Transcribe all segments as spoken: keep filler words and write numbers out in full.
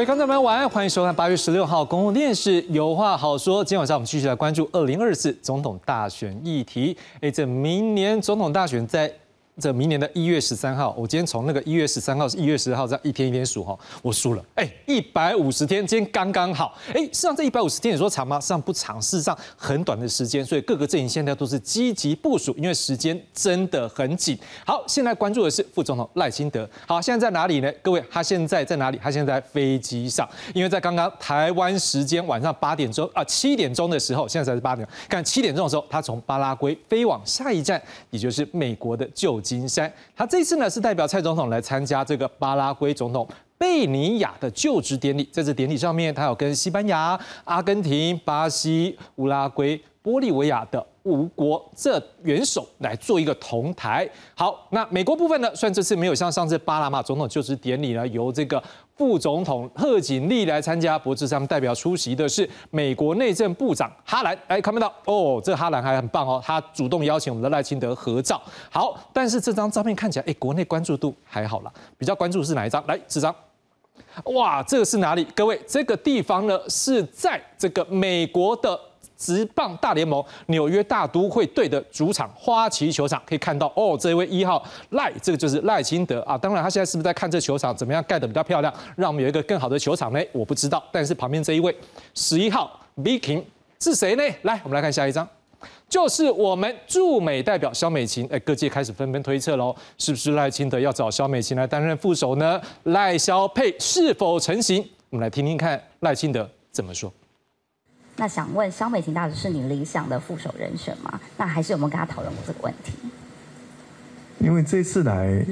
各位观众朋友，晚安，欢迎收看八月十六号公共电视《有话好说》。今天晚上我们继续来关注二零二四总统大选议题。哎，这明年总统大选在。 这明年的一月十三号，我今天从那个一月十三号、一月十号这样一天一天数哈，我数了，哎，一百五十天，今天刚刚好。哎，事实上这一百五十天你说长吗？事实上不长，事实上很短的时间，所以各个阵营现在都是积极部署，因为时间真的很紧。好，现在关注的是副总统赖清德。好，现在在哪里呢？各位，他现在在哪里？他现在在飞机上，因为在刚刚台湾时间晚上八点钟啊七点钟的时候，现在才是八点，看七点钟的时候，他从巴拉圭飞往下一站，也就是美国的旧金山。 金山，他这次呢是代表蔡总统来参加这个巴拉圭总统贝尼亚的就职典礼。在这典礼上面，他有跟西班牙、阿根廷、巴西、乌拉圭、玻利维亚的五国这元首来做一个同台。好，那美国部分呢，虽然这次没有像上次巴拿马总统就职典礼呢，由这个副总统贺锦丽来参加，不过他们代表出席的是美国内政部长哈兰。哎，看不到哦，这哈兰还很棒哦，他主动邀请我们的赖清德合照。好，但是这张照片看起来，哎，国内关注度还好啦，比较关注是哪一张？来，这张。 哇，这个是哪里？各位，这个地方呢是在这个美国的职棒大联盟纽约大都会队的主场花旗球场，可以看到哦，这位一号赖，这个就是赖清德啊。当然，他现在是不是在看这球场怎么样盖得比较漂亮，让我们有一个更好的球场呢？我不知道。但是旁边这一位十一号 Viking 是谁呢？来，我们来看下一张。 就是我们驻美代表萧美琴，哎，各界开始纷纷推测喽，是不是赖清德要找萧美琴来担任副手呢？赖萧配是否成型？我们来听听看赖清德怎么说。那想问萧美琴，到底是你理想的副手人选吗？那还是有没有跟他讨论过这个问题？因为这次来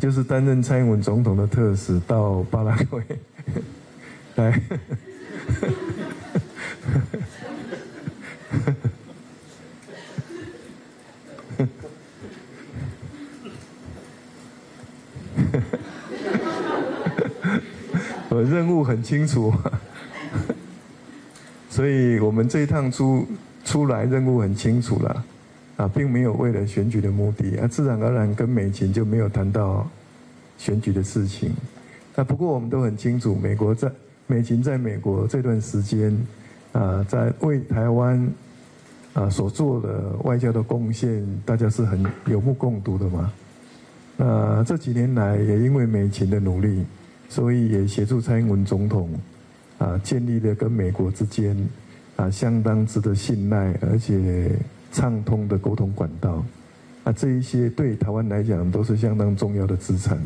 就是担任蔡英文总统的特使到巴拉圭来。我任务很清楚，所以我们这一趟出出来任务很清楚了，啊，并没有为了选举的目的啊，自然而然跟美琴就没有谈到选举的事情。那不过我们都很清楚，美国在美琴在美国这段时间啊，在为台湾啊所做的外交的贡献，大家是很有目共睹的嘛。 那这几年来，也因为美琴的努力，所以也协助蔡英文总统啊，建立了跟美国之间啊相当值得信赖而且畅通的沟通管道啊，这一些对台湾来讲都是相当重要的资产。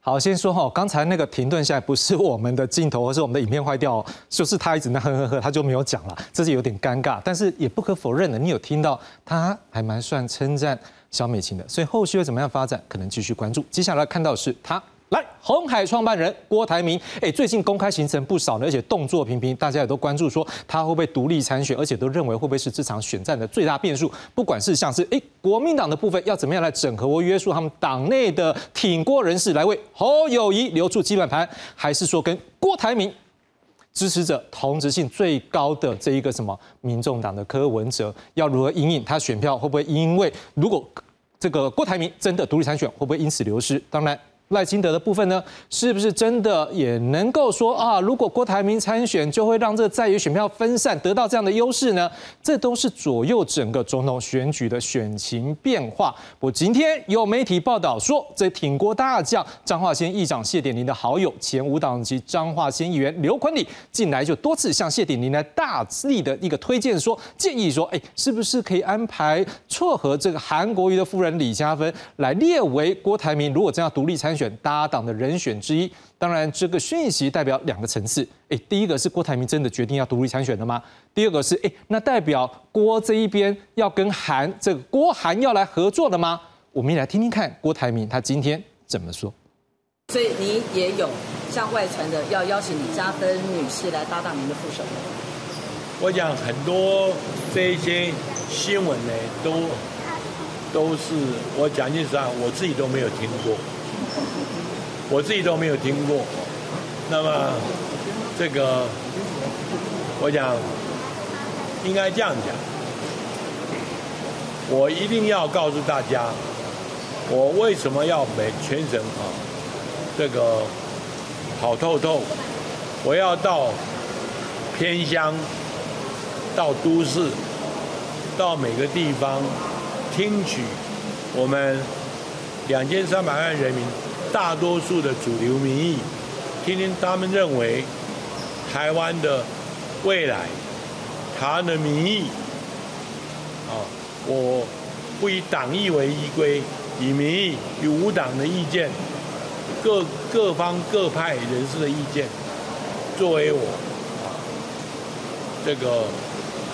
好，先说哈，刚才那个停顿下来不是我们的镜头，而是我们的影片坏掉，就是他一直那哼哼哼，他就没有讲了，这是有点尴尬，但是也不可否认的，你有听到他还蛮算称赞萧美琴的，所以后续会怎么样发展，可能继续关注。接下来看到的是他。 来，鸿海创办人郭台铭，哎，最近公开行程不少呢，而且动作频频，大家也都关注说他会不会独立参选，而且都认为会不会是这场选战的最大变数。不管是像是哎国民党的部分要怎么样来整合或约束他们党内的挺郭人士来为侯友宜留住基本盘，还是说跟郭台铭支持者同质性最高的这一个什么民众党的柯文哲要如何因应他选票，会不会因为如果这个郭台铭真的独立参选，会不会因此流失？当然。 赖清德的部分呢，是不是真的也能够说啊？如果郭台铭参选，就会让这在野选票分散，得到这样的优势呢？这都是左右整个总统选举的选情变化。我今天有媒体报道说，这挺郭大将彰化县议长谢典林的好友、前无党籍彰化县议员刘坤礼，近来就多次向谢典林来大力的一个推荐说，建议说，哎，是不是可以安排撮合这个韩国瑜的夫人李佳芬来列为郭台铭如果真要独立参选？ 搭档的人选之一，当然这个讯息代表两个层次。哎，第一个是郭台铭真的决定要独立参选了吗？第二个是哎，那代表郭这一边要跟韩这个郭韩要来合作了吗？我们也来听听看郭台铭他今天怎么说。所以你也有向外传的要邀请李佳芬女士来搭档您的副手。我讲很多这一些新闻呢，都都是我讲句实话，我自己都没有听过。 我自己都没有听过，那么这个，我想应该这样讲，我一定要告诉大家，我为什么要每全省啊这个跑透透，我要到偏乡、到都市、到每个地方，听取我们两千三百万人民大多数的主流民意，听听他们认为台湾的未来、台湾的民意。啊，我不以党意为依归，以民意与无党的意见。 各各方各派人士的意见，作为我这个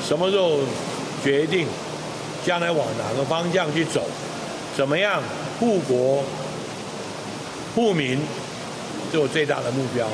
什么时候决定将来往哪个方向去走，怎么样护国护民，是我最大的目标。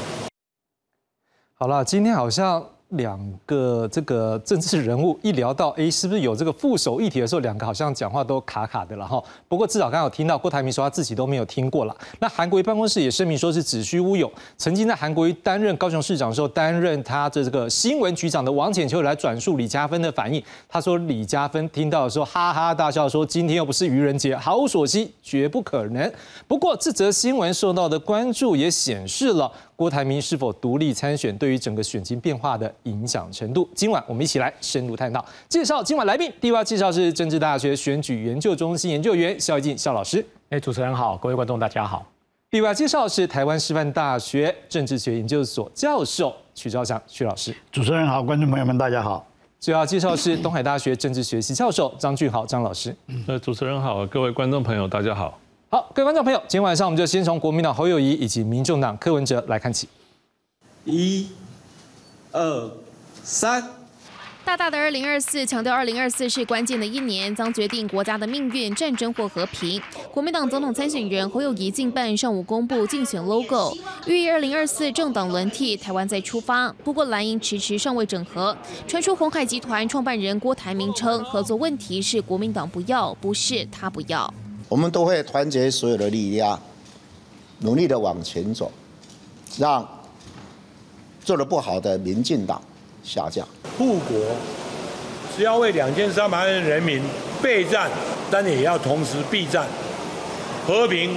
好了，今天好像两个这个政治人物一聊到，哎，是不是有这个副手议题的时候，两个好像讲话都卡卡的了哈。不过至少刚刚有听到郭台铭说他自己都没有听过了。那韩国瑜办公室也声明说是子虚乌有。曾经在韩国瑜担任高雄市长的时候，担任他的这个新闻局长的王浅秋来转述李佳芬的反应，他说李佳芬听到的时候哈哈大笑，说今天又不是愚人节，毫无所惜，绝不可能。不过这则新闻受到的关注也显示了。 郭台铭是否独立参选，对于整个选情变化的影响程度？今晚我们一起来深入探讨。介绍今晚来宾，第一位介绍是政治大学选举研究中心研究员肖一进肖老师。哎，主持人好，各位观众大家好。第二位介绍是台湾师范大学政治学研究所教授曲兆祥曲老师。主持人好，观众朋友们大家好。最后介绍是东海大学政治学系教授张俊豪张老师。呃，主持人好，各位观众朋友大家好。 好，各位观众朋友，今天晚上我们就先从国民党侯友宜以及民众党柯文哲来看起。一、二、三。大大的二零二四强调，二零二四是关键的一年，将决定国家的命运、战争或和平。国民党总统参选人侯友宜近半上午公布竞选 logo， 寓意二零二四政党轮替，台湾再出发。不过蓝营迟迟尚未整合，传出鸿海集团创办人郭台铭称，合作问题是国民党不要，不是他不要。 我们都会团结所有的力量，努力的往前走，让做得不好的民进党下架。护国是要为两千三百万人民备战，但也要同时避战。和平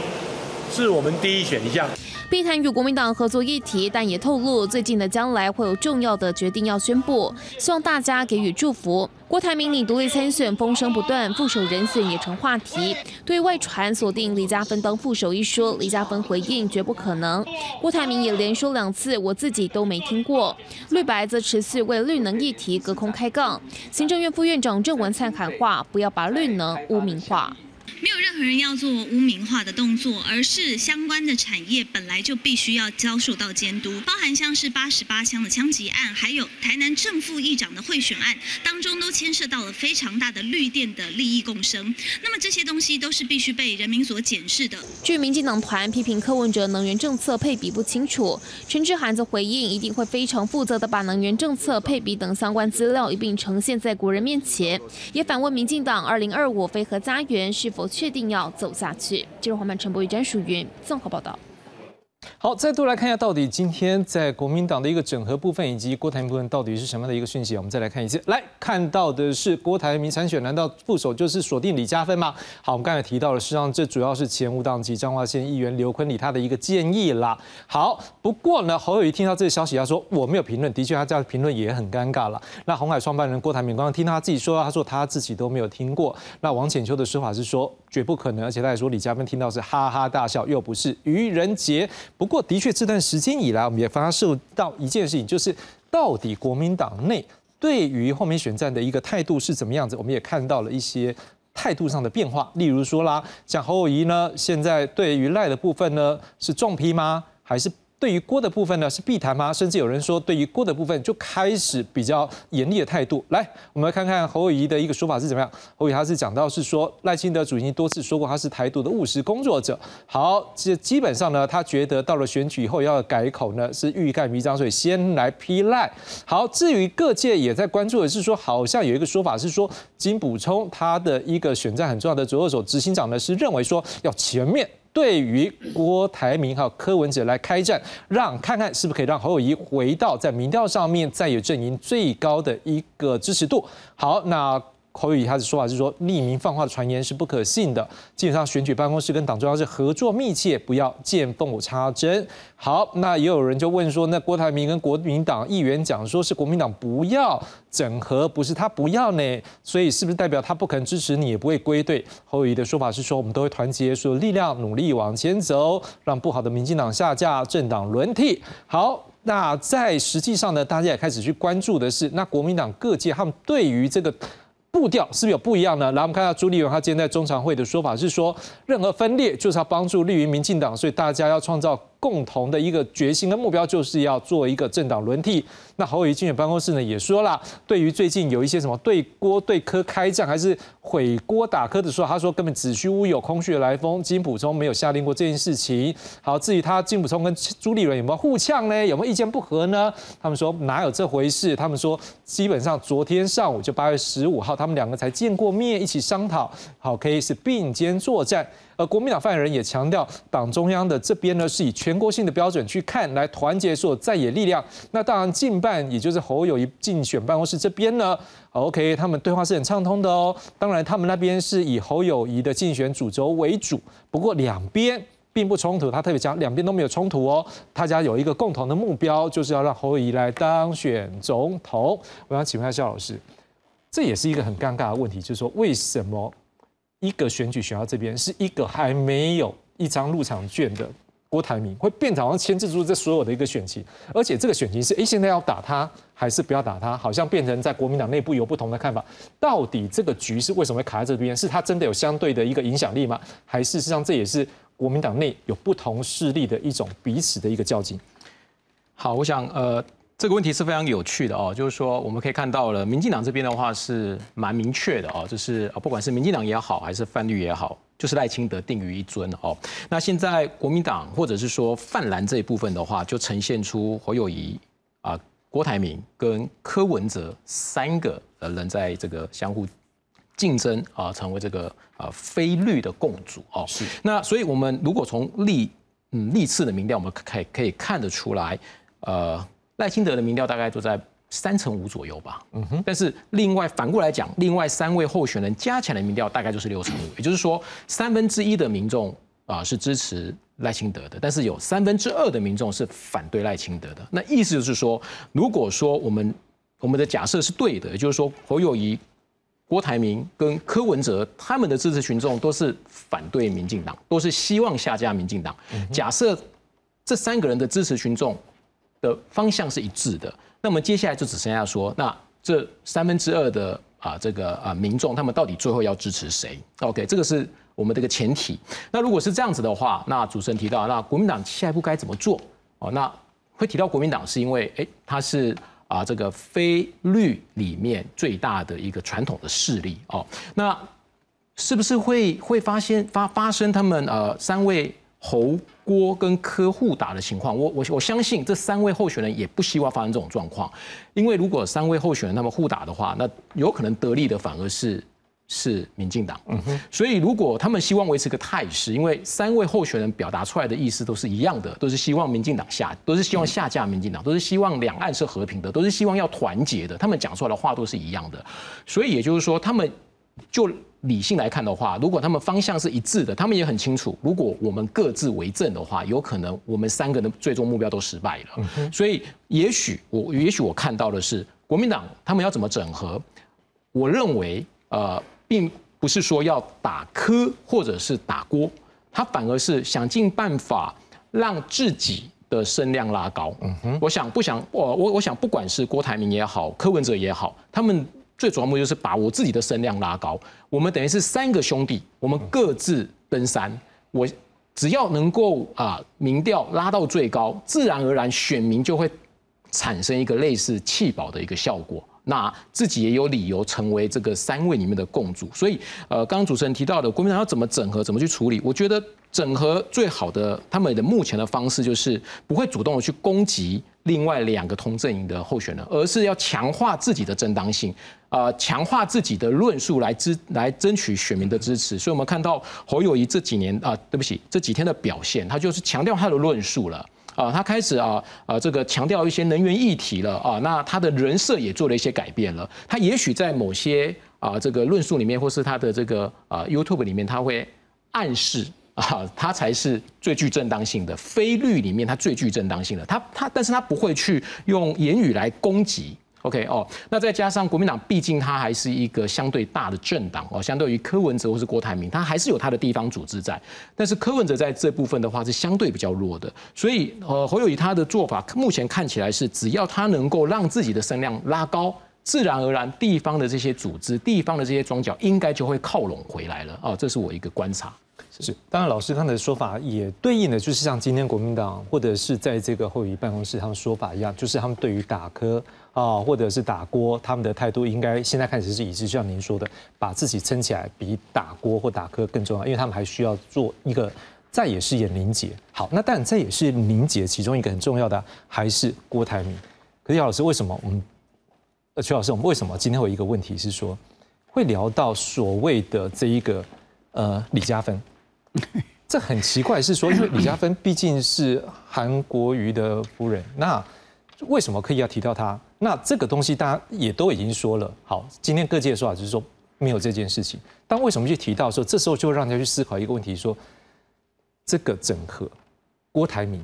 是我们第一选项。 并谈与国民党合作议题，但也透露最近的将来会有重要的决定要宣布，希望大家给予祝福。郭台铭拟独立参选，风声不断，副手人选也成话题。对外传锁定李佳芬当副手一说，李佳芬回应绝不可能。郭台铭也连说两次，我自己都没听过。绿白则持续为绿能议题隔空开杠。行政院副院长郑文灿喊话，不要把绿能污名化。 没有任何人要做污名化的动作，而是相关的产业本来就必须要遭受到监督，包含像是八十八乡的枪击案，还有台南正副议长的贿选案，当中都牵涉到了非常大的绿电的利益共生。那么这些东西都是必须被人民所检视的。据民进党团批评柯文哲能源政策配比不清楚，陈志涵则回应一定会非常负责的把能源政策配比等相关资料一并呈现在国人面前，也反问民进党二零二五非核家园是否 确定要走下去。记者黄曼、陈博宇、詹淑云综合报道。好，再度来看一下，到底今天在国民党的一个整合部分以及郭台铭部分到底是什么样的一个讯息？我们再来看一次。来看到的是郭台铭参选，难道副手就是锁定李佳芬吗？好，我们刚才提到了，事实上这主要是前无党籍彰化县议员刘坤礼他的一个建议啦。好，不过呢，侯友宜听到这个消息，他说我没有评论，的确他这样评论也很尴尬了。那鸿海创办人郭台铭刚刚听他自己说，他说他自己都没有听过。那王浅秋的说法是说绝不可能，而且他还说李佳芬听到是哈哈大笑，又不是愚人节。 不过，的确这段时间以来，我们也发现到一件事情，就是到底国民党内对于后面选战的一个态度是怎么样子，我们也看到了一些态度上的变化。例如说啦，像侯友宜呢，现在对于赖的部分呢是重批吗？还是对于郭的部分呢是避谈吗？甚至有人说，对于郭的部分就开始比较严厉的态度。来，我们来看看侯友宜的一个说法是怎么样。侯友宜他是讲到是说，赖清德主席多次说过他是台独的务实工作者。好，这基本上呢，他觉得到了选举以后要改口呢是欲盖弥彰，所以先来批赖。好，至于各界也在关注的是说，好像有一个说法是说，金溥聪他的一个选战很重要的左右手执行长呢是认为说要全面 对于郭台铭和柯文哲来开战，让看看是不是可以让侯友宜回到在民调上面在野阵营最高的一个支持度。好，那侯友宜他的说法是说，匿名放话的传言是不可信的。基本上，选举办公室跟党中央是合作密切，不要见缝插针。好，那也有人就问说，那郭台铭跟国民党议员讲说是国民党不要整合，不是他不要呢？所以是不是代表他不肯支持你，也不会归队？侯友宜的说法是说，我们都会团结所有力量，努力往前走，让不好的民进党下架，政党轮替。好。那在实际上呢，大家也开始去关注的是，那国民党各界他们对于这个步调是不是有不一样呢？然后我们看到朱立伦他今天在中常会的说法是说，任何分裂就是要帮助绿营民进党，所以大家要创造共同的一个决心跟目标，就是要做一个政党轮替。那侯友宜竞选办公室呢也说了，对于最近有一些什么对郭对柯开战还是毁郭打柯的说，他说根本子虚乌有，空穴来风，金溥聪没有下令过这件事情。好，至于他金溥聪跟朱立伦有没有互呛呢？有没有意见不合呢？他们说哪有这回事？他们说基本上昨天上午就八月十五号，他们两个才见过面，一起商讨，好，可以是并肩作战。而国民党发言人也强调，党中央的这边呢是以全国性的标准去看，来团结所有在野力量。那当然，近半也就是侯友宜竞选办公室这边呢 ，OK， 他们对话是很畅通的哦。当然，他们那边是以侯友宜的竞选主轴为主，不过两边并不冲突。他特别讲，两边都没有冲突哦，大家有一个共同的目标，就是要让侯友宜来当选总统。我想请问一下肖老师，这也是一个很尴尬的问题，就是说为什么？一个选举选到这边是一个还没有一张入场券的郭台铭，会变成好像牵制住这所有的一个选情，而且这个选情是哎、欸、现在要打他还是不要打他，好像变成在国民党内部有不同的看法。到底这个局是为什么会卡在这边？是他真的有相对的一个影响力吗？还是事实上这也是国民党内有不同势力的一种彼此的一个较劲？好，我想呃。这个问题是非常有趣的哦，就是说我们可以看到了，民进党这边的话是蛮明确的哦，就是不管是民进党也好，还是泛绿也好，就是赖清德定于一尊哦。那现在国民党或者是说泛蓝这一部分的话，就呈现出侯友宜啊、呃、郭台铭跟柯文哲三个人在这个相互竞争啊、呃，成为这个啊非绿的共主哦。是。那所以我们如果从历嗯历次的民调，我们可以可以看得出来，呃。赖清德的民调大概都在三成五左右吧，嗯哼。但是另外反过来讲，另外三位候选人加起来的民调大概就是六成五，也就是说三分之一的民众啊是支持赖清德的，但是有三分之二的民众是反对赖清德的。那意思就是说，如果说我们我们的假设是对的，也就是说侯友宜、郭台铭跟柯文哲他们的支持群众都是反对民进党，都是希望下架民进党。嗯、假设这三个人的支持群众的方向是一致的，那么接下来就只剩下说，那这三分之二的啊这个啊民众，他们到底最后要支持谁 ？OK， 这个是我们这个前提。那如果是这样子的话，那主持人提到，那国民党下一步该怎么做？哦，那会提到国民党是因为，哎，它是啊这个非绿里面最大的一个传统的势力哦。那是不是会会发现发发生他们呃三位？侯、郭跟柯互打的情况，我我我相信这三位候选人也不希望发生这种状况，因为如果三位候选人他们互打的话，那有可能得利的反而是是民进党。嗯哼。所以如果他们希望维持个态势，因为三位候选人表达出来的意思都是一样的，都是希望民进党下，都是希望下架民进党，都是希望两岸是和平的，都是希望要团结的，他们讲出来的话都是一样的，所以也就是说他们就。理性来看的话，如果他们方向是一致的，他们也很清楚，如果我们各自为政的话，有可能我们三个的最终目标都失败了。嗯、所以也，也许我也许我看到的是，国民党他们要怎么整合？我认为，呃，并不是说要打柯或者是打郭，他反而是想尽办法让自己的声量拉高。嗯哼，我想不想我我我想，不管是郭台铭也好，柯文哲也好，他们。最主要目的就是把我自己的声量拉高。我们等于是三个兄弟，我们各自登山。我只要能够啊民调拉到最高，自然而然选民就会产生一个类似弃保的一个效果。那自己也有理由成为这个三位里面的共主。所以呃，刚刚主持人提到的国民党要怎么整合，怎么去处理，我觉得整合最好的他们的目前的方式就是不会主动的去攻击另外两个同阵营的候选人，而是要强化自己的正当性。呃，强化自己的论述来支来争取选民的支持，所以我们看到侯友宜这几年啊、呃，对不起，这几天的表现，他就是强调他的论述了啊、呃，他开始啊啊、呃、这个强调一些能源议题了啊、呃，那他的人设也做了一些改变了，他也许在某些啊、呃、这个论述里面，或是他的这个啊、呃、YouTube 里面，他会暗示啊、呃，他才是最具正当性的，非律里面他最具正当性的，他他，但是他不会去用言语来攻击。OK 哦，那再加上国民党，毕竟它还是一个相对大的政党哦，相对于柯文哲或是郭台铭，它还是有它的地方组织在。但是柯文哲在这部分的话是相对比较弱的，所以呃侯友宜他的做法目前看起来是，只要他能够让自己的声量拉高，自然而然地方的这些组织、地方的这些庄脚应该就会靠拢回来了哦，这是我一个观察。是，当然，老师他的说法也对应的就是像今天国民党或者是在这个侯友宜办公室他们说法一样，就是他们对于打柯啊或者是打郭他们的态度，应该现在看起来是一致，就像您说的，把自己撑起来比打郭或打柯更重要，因为他们还需要做一个在野是演凝结。好，那当然在野是凝结，其中一个很重要的还是郭台铭。可是，老师为什么我们，呃，邱老师我们为什么今天有一个问题是说会聊到所谓的这一个呃李佳芬？这很奇怪，是说因为李佳芬毕竟是韩国瑜的夫人，那为什么刻意要提到她？那这个东西大家也都已经说了，好，今天各界的说法就是说没有这件事情，但为什么去提到说，这时候就让人家去思考一个问题说，说这个整合郭台铭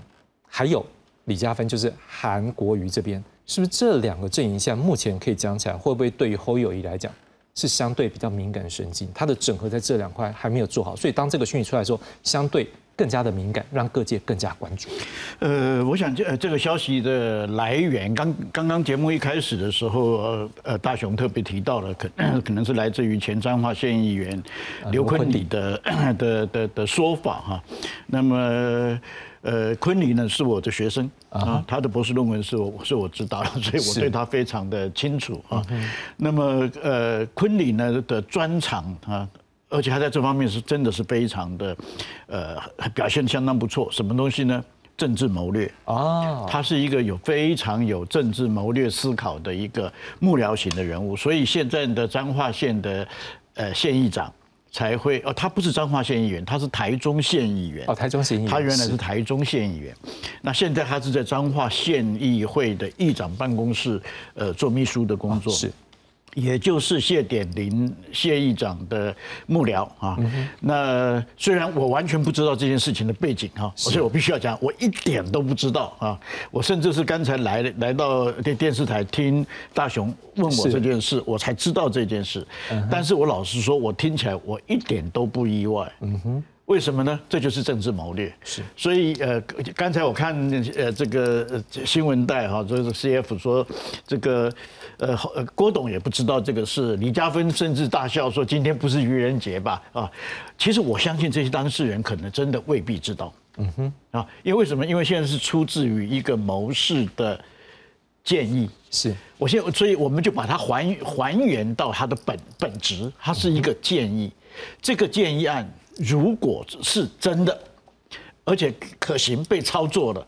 还有李佳芬，就是韩国瑜这边，是不是这两个阵营下目前可以讲起来，会不会对于侯友宜来讲？是相对比较敏感的神经，它的整合在这两块还没有做好，所以当这个讯息出来的时候，相对更加的敏感，让各界更加关注。呃，我想这这个消息的来源，刚刚刚节目一开始的时候，呃大雄特别提到了，可可能是来自于前彰化县议员刘坤礼的、呃、的的的说法哈。那么。呃，昆凌呢是我的学生啊， uh-huh. 他的博士论文是我是我知道的，所以我对他非常的清楚啊。Uh-huh. 那么呃，昆凌呢的专长啊，而且他在这方面是真的是非常的，呃，表现相当不错。什么东西呢？政治谋略啊， oh. 他是一个有非常有政治谋略思考的一个幕僚型的人物，所以现在的彰化县的呃县议长。才会哦，他不是彰化县议员，他是台中县议员哦，台中县议员，他原来是台中县议员，那现在他是在彰化县议会的议长办公室，呃，做秘书的工作，哦、是，也就是谢典林谢议长的幕僚啊、嗯。那虽然我完全不知道这件事情的背景哈，所以我必须要讲，我一点都不知道啊。我甚至是刚才来来到电视台听大雄。问我这件事，我才知道这件事。Uh-huh. 但是我老实说，我听起来我一点都不意外。Uh-huh. 为什么呢？这就是政治谋略。是，所以呃，刚才我看呃这个新闻带哈，就是 C F 说这个呃郭董也不知道这个事，李佳芬甚至大笑说今天不是愚人节吧？啊，其实我相信这些当事人可能真的未必知道。嗯哼，啊，因为为什么？因为现在是出自于一个谋士的。建议是，我现在所以我们就把它还还原到它的本本质，它是一个建议。这个建议案如果是真的，而且可行被操作了，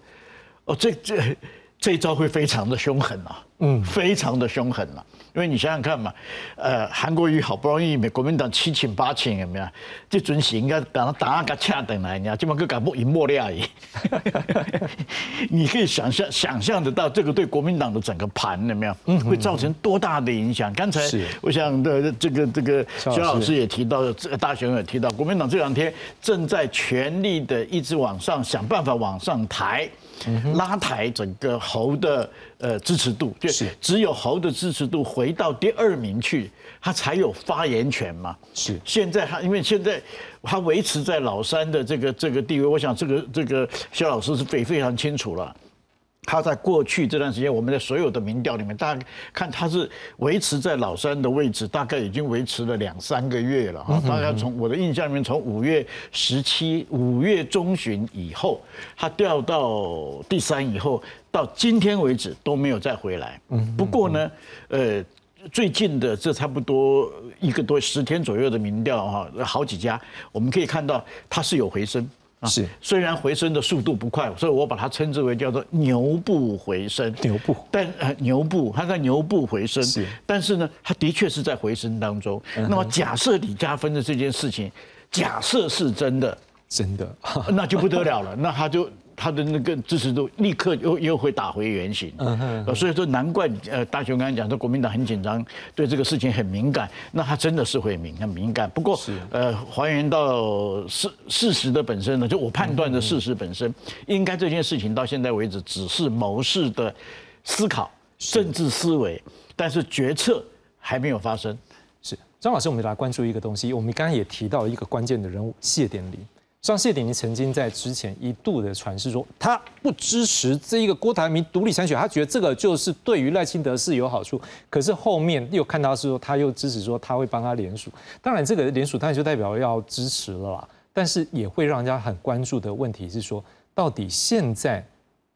哦，这这这一招会非常的凶狠啊，嗯，非常的凶狠啊，因为你想想看嘛，呃，韩国瑜好不容易美国民党七请八请有没有？这准是应该打打个恰等来，你啊，这帮个敢不赢莫利亚赢？你可以想象想象得到，这个对国民党的整个盘有没有会造成多大的影响？刚才我想的这个这个萧老师也提到，大雄也提到，国民党这两天正在全力的一直往上想办法往上抬，拉抬整个侯的呃支持度，就只有侯的支持度回到第二名去，他才有发言权嘛。是，现在他因为现在。他维持在老三的这个这个地位，我想这个这个萧老师是非非常清楚了。他在过去这段时间，我们在所有的民调里面，大家看他是维持在老三的位置，大概已经维持了两三个月了哈。大家从我的印象里面，从五月十七、五月中旬以后，他掉到第三以后，到今天为止都没有再回来。不过呢，呃。最近的这差不多一个多十天左右的民调哈，好几家我们可以看到它是有回升啊，是虽然回升的速度不快，所以我把它称之为叫做牛步回升，牛步，但呃牛步它在牛步回升，是，但是呢它的确是在回升当中。那么假设李佳芬的这件事情，假设是真的，真的，那就不得了了，那他就。他的那个支持度立刻又又会打回原形。嗯嗯。所以说难怪呃大雄刚才讲说国民党很紧张，对这个事情很敏感，那他真的是会敏很敏感。不过呃还原到事事实的本身呢，就我判断的事实本身，应该这件事情到现在为止只是谋士的思考、政治思维，但是决策还没有发生。是张老师，我们来关注一个东西，我们刚刚也提到一个关键的人物谢典林。像谢典林曾经在之前一度的传是说，他不支持这一个郭台铭独立参选，他觉得这个就是对于赖清德是有好处。可是后面又看到是说，他又支持说他会帮他联署。当然，这个联署当然就代表要支持了啦。但是也会让人家很关注的问题是说，到底现在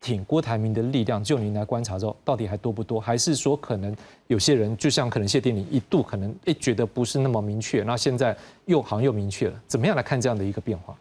挺郭台铭的力量，就您来观察之后，到底还多不多？还是说可能有些人，就像可能谢典林一度可能哎觉得不是那么明确，然后现在又好像又明确了？怎么样来看这样的一个变化？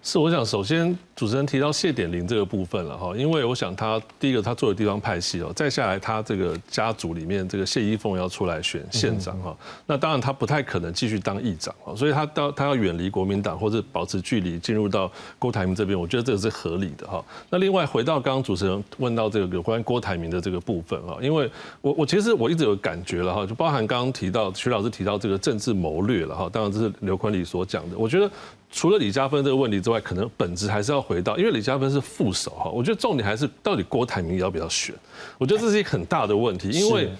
是，我想首先主持人提到谢典林这个部分了哈，因为我想他第一个他做的地方派系哦，再下来他这个家族里面这个谢依凤要出来选县长哈，那当然他不太可能继续当议长啊，所以他到他要远离国民党或者保持距离进入到郭台铭这边，我觉得这个是合理的哈。那另外回到刚刚主持人问到这个有关郭台铭的这个部分啊，因为我我其实我一直有感觉了哈，就包含刚刚提到徐老师提到这个政治谋略了哈，当然这是刘坤礼所讲的，我觉得。除了李佳芬这个问题之外，可能本质还是要回到，因为李佳芬是副手哈，我觉得重点还是到底郭台铭要不要选，我觉得这是一个很大的问题，因为。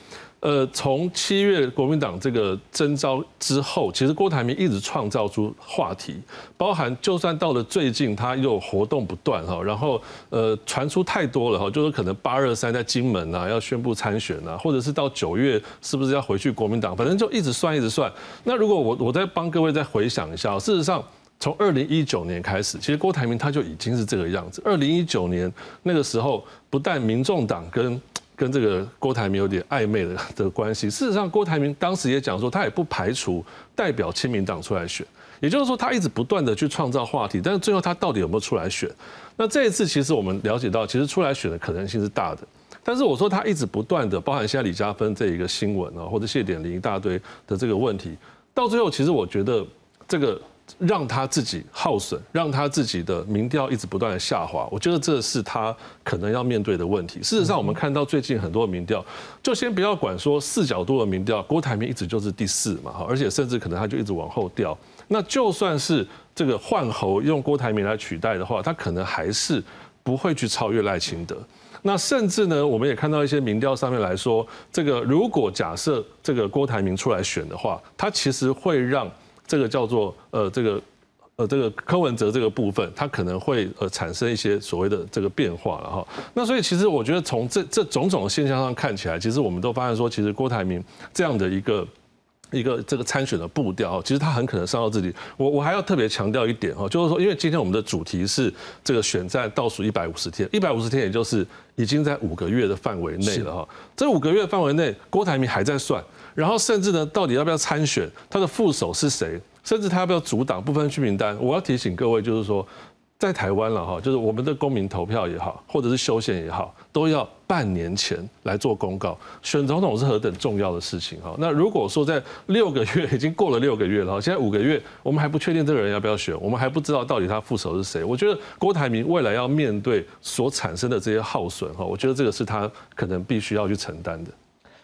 呃，从七月国民党这个征召之后，其实郭台铭一直创造出话题，包含就算到了最近，他又活动不断哈，然后呃传出太多了哈，就是可能八二三在金门啊要宣布参选啊，或者是到九月是不是要回去国民党，反正就一直算一直算。那如果我我再帮各位再回想一下，事实上。从二零一九年开始，其实郭台铭他就已经是这个样子。二零一九年那个时候，不但民众党跟跟这个郭台铭有点暧昧的的关系，事实上郭台铭当时也讲说，他也不排除代表亲民党出来选。也就是说，他一直不断的去创造话题，但是最后他到底有没有出来选？那这一次，其实我们了解到，其实出来选的可能性是大的。但是我说他一直不断的，包含现在李佳芬这一个新闻啊，或者谢典林一大堆的这个问题，到最后其实我觉得这个。让他自己耗损，让他自己的民调一直不断的下滑，我觉得这是他可能要面对的问题。事实上，我们看到最近很多民调，就先不要管说四角度的民调，郭台铭一直就是第四嘛，而且甚至可能他就一直往后掉。那就算是这个换候用郭台铭来取代的话，他可能还是不会去超越赖清德。那甚至呢，我们也看到一些民调上面来说，这个如果假设这个郭台铭出来选的话，他其实会让。这个叫做呃这个呃这个柯文哲这个部分，它可能会呃产生一些所谓的这个变化了哈。那所以其实我觉得从这这种种现象上看起来，其实我们都发现说，其实郭台铭这样的一个。一个这个参选的步调，其实他很可能伤到自己。我我还要特别强调一点哈，就是说，因为今天我们的主题是这个选战倒数一百五十天，一百五十天也就是已经在五个月的范围内了哈。这五个月范围内，郭台铭还在算，然后甚至呢，到底要不要参选，他的副手是谁，甚至他要不要阻挡不分区名单。我要提醒各位，就是说，在台湾了哈，就是我们的公民投票也好，或者是修宪也好，都要。半年前来做公告，选总统是何等重要的事情哈。那如果说在六个月已经过了六个月了，现在五个月，我们还不确定这个人要不要选，我们还不知道到底他副手是谁。我觉得郭台铭未来要面对所产生的这些耗损哈，我觉得这个是他可能必须要去承担的。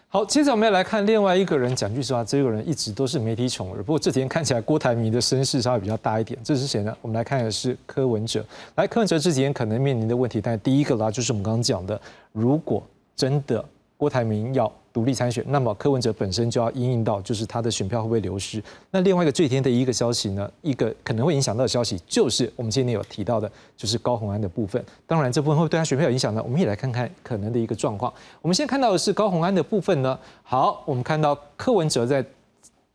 好，接着我们要来看另外一个人，讲句实话，这个人一直都是媒体宠儿，不过这几天看起来郭台铭的声势稍微比较大一点。这是谁呢？我们来看的是柯文哲。来，柯文哲这几天可能面临的问题，但第一个啦，就是我们刚刚讲的，如果真的郭台铭要独立参选，那么柯文哲本身就要因应到，就是他的选票会不会流失。那另外一个最天的一个消息呢，一个可能会影响到的消息，就是我们今天有提到的，就是高虹安的部分。当然，这部分会对他选票有影响呢，我们也来看看可能的一个状况。我们先看到的是高虹安的部分呢。好，我们看到柯文哲在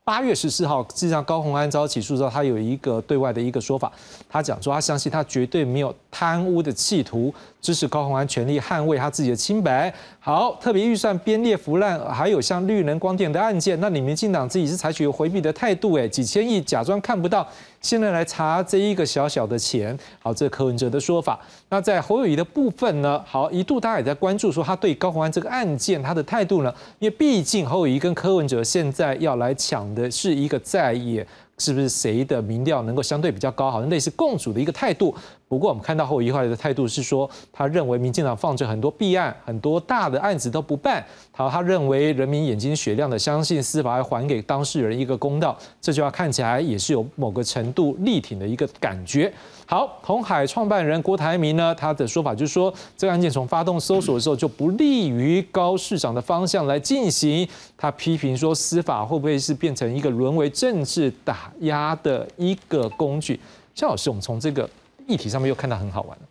八月十四号，事实上高虹安遭起诉之后，他有一个对外的一个说法，他讲说他相信他绝对没有贪污的企图，支持高虹安全力捍卫他自己的清白。好，特别预算编列腐烂，还有像绿能光电的案件，那你民进党自己是采取回避的态度，哎，几千亿假装看不到，现在来查这一个小小的钱。好，这是柯文哲的说法。那在侯友宜的部分呢？好，一度大家也在关注说他对高虹安这个案件他的态度呢，因为毕竟侯友宜跟柯文哲现在要来抢的是一个在野是不是谁的民调能够相对比较高，好像类似共主的一个态度。不过我们看到侯友宜的态度是说，他认为民进党放着很多弊案，很多大的案子都不办，他他认为人民眼睛雪亮的相信司法要还给当事人一个公道，这句话看起来也是有某个程度力挺的一个感觉。好，鸿海创办人郭台铭呢，他的说法就是说，这个案件从发动搜索的时候就不利于高市长的方向来进行。他批评说，司法会不会是变成一个沦为政治打压的一个工具？萧老师，我们从这个议题上面又看到很好玩了。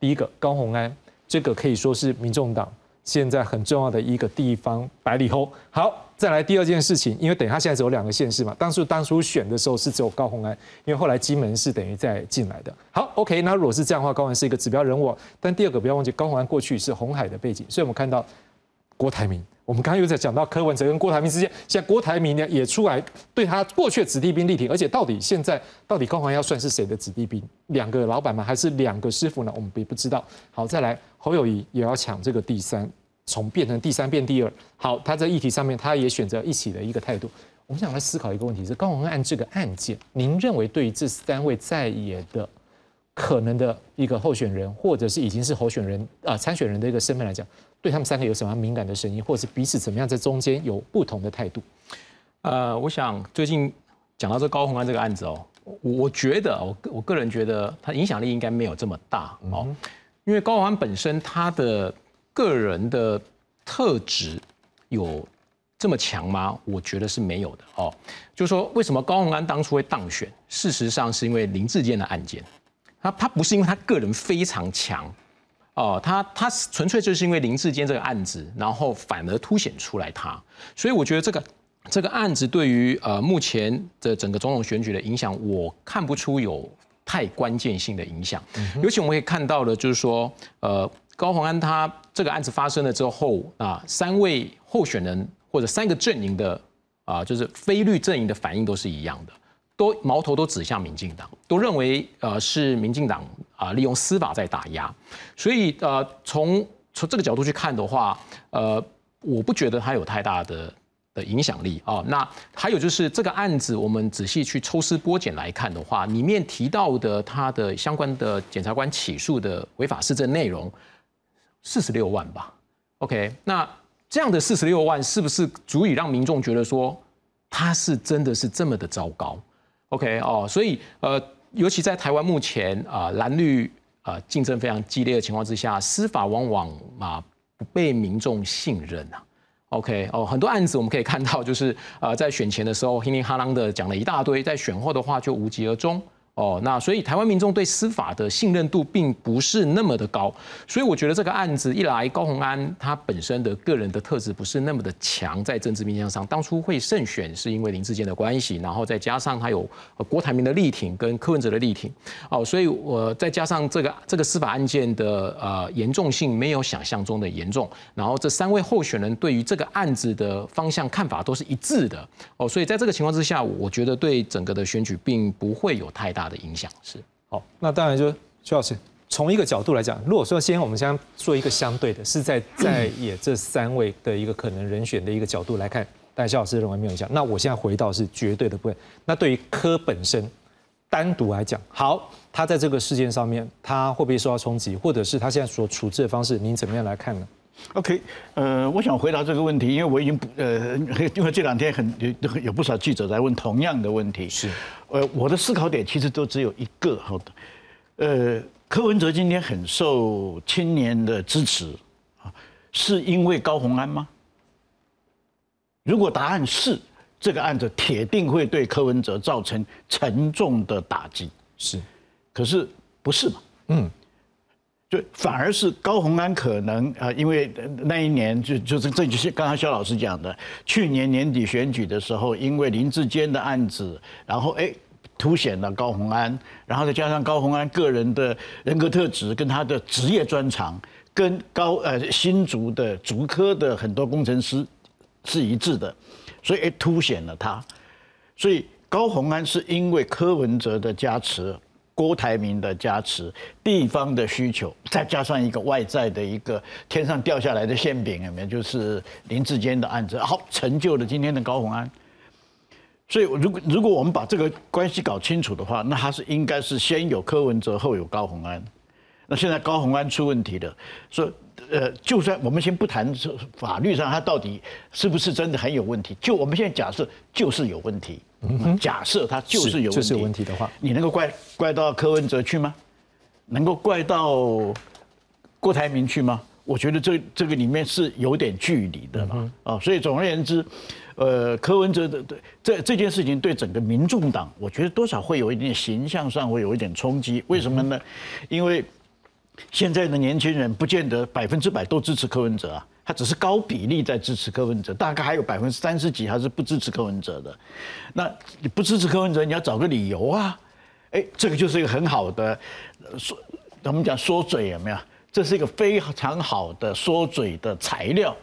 第一个，高虹安，这个可以说是民众党现在很重要的一个地方百里侯。好。再来第二件事情，因为等于他现在只有两个县市嘛，当初当初选的时候是只有高虹安，因为后来金门是等于再进来的。好 ，OK， 那如果是这样的话，高虹安是一个指标人物，但第二个不要忘记，高虹安过去是鸿海的背景，所以我们看到郭台铭，我们刚刚又在讲到柯文哲跟郭台铭之间，现在郭台铭呢也出来对他过去的子弟兵力挺，而且到底现在到底高虹安要算是谁的子弟兵？两个老板吗？还是两个师傅呢？我们也不知道。好，再来侯友宜也要抢这个第三。从变成第三变第二，好，他在议题上面他也选择一起的一个态度。我们想来思考一个问题：是高虹安这个案件，您认为对于这三位在野的可能的一个候选人，或者是已经是候选人啊、呃、参选人的一个身份来讲，对他们三个有什么敏感的声音，或者是彼此怎么样在中间有不同的态度？呃，我想最近讲到这高虹安这个案子哦，我觉得我我个人觉得他影响力应该没有这么大哦，嗯、因为高虹安本身他的。个人的特质有这么强吗？我觉得是没有的哦。就是说，为什么高虹安当初会当选？事实上是因为林智坚的案件，他他不是因为他个人非常强哦，他他纯粹就是因为林智坚这个案子，然后反而凸显出来他。所以我觉得这个这个案子对于呃目前的整个总统选举的影响，我看不出有太关键性的影响。嗯、尤其我们可以看到的，就是说呃。高虹安他这个案子发生了之后啊，三位候选人或者三个阵营的啊，就是非绿阵营的反应都是一样的，都矛头都指向民进党，都认为呃是民进党啊利用司法在打压，所以呃从从这个角度去看的话，呃我不觉得他有太大的。的影响力啊、哦，那还有就是这个案子，我们仔细去抽丝剥茧来看的话，里面提到的他的相关的检察官起诉的违法事证内容，四十六万吧 ，OK， 那这样的四十六万是不是足以让民众觉得说他是真的是这么的糟糕 ？OK 哦，所以呃，尤其在台湾目前啊、呃、蓝绿啊竞争非常激烈的情况之下，司法往往啊不被民众信任啊。OK， 哦，很多案子我们可以看到，就是呃，在选前的时候，叮叮哈啷的讲了一大堆，在选后的话就无疾而终。哦，那所以台湾民众对司法的信任度并不是那么的高，所以我觉得这个案子一来，高虹安他本身的个人的特质不是那么的强，在政治面向上，当初会胜选是因为林智坚的关系，然后再加上他有郭台铭的力挺跟柯文哲的力挺，哦，所以我再加上这个这个司法案件的呃严重性没有想象中的严重，然后这三位候选人对于这个案子的方向看法都是一致的，哦，所以在这个情况之下，我觉得对整个的选举并不会有太大的影响。是好，那当然就徐老师从一个角度来讲，如果说先我们先做一个相对的，是在在野这三位的一个可能人选的一个角度来看，但徐老师认为没有影响。那我现在回到是绝对的部分，那对于柯本身单独来讲，好，他在这个事件上面他会不会受到冲击，或者是他现在所处置的方式，您怎么样来看呢？OK， 呃，我想回答这个问题，因为我已经不呃，因为这两天很有有不少记者来问同样的问题。是，呃，我的思考点其实都只有一个，好的，呃，柯文哲今天很受青年的支持啊，是因为高虹安吗？如果答案是，这个案子铁定会对柯文哲造成沉重的打击。是，可是不是嘛？嗯。就反而是高虹安可能啊，因为那一年就就是这就是刚刚萧老师讲的，去年年底选举的时候，因为林智坚的案子，然后哎凸显了高虹安，然后再加上高虹安个人的人格特质跟他的职业专长，跟高呃新竹的竹科的很多工程师是一致的，所以哎凸显了他，所以高虹安是因为柯文哲的加持。郭台铭的加持，地方的需求，再加上一个外在的一个天上掉下来的馅饼，有没有？就是林智坚的案子，好成就了今天的高虹安。所以，如果如果我们把这个关系搞清楚的话，那他是应该是先有柯文哲，后有高虹安。那现在高虹安出问题了，说呃，就算我们先不谈法律上他到底是不是真的很有问题，就我们现在假设就是有问题，嗯、假设他就是有问题，就是有问题的话，你能够怪怪到柯文哲去吗？能够怪到郭台铭去吗？我觉得这这个里面是有点距离的嘛，啊，所以总而言之，呃，柯文哲的这这件事情对整个民众党，我觉得多少会有一点形象上会有一点冲击。为什么呢？因为现在的年轻人不见得百分之百都支持柯文哲啊，他只是高比例在支持柯文哲，大概还有百分之三十几他是不支持柯文哲的。那你不支持柯文哲，你要找个理由啊，哎，这个就是一个很好的说，我们讲说嘴有没有？这是一个非常好的说嘴的材料，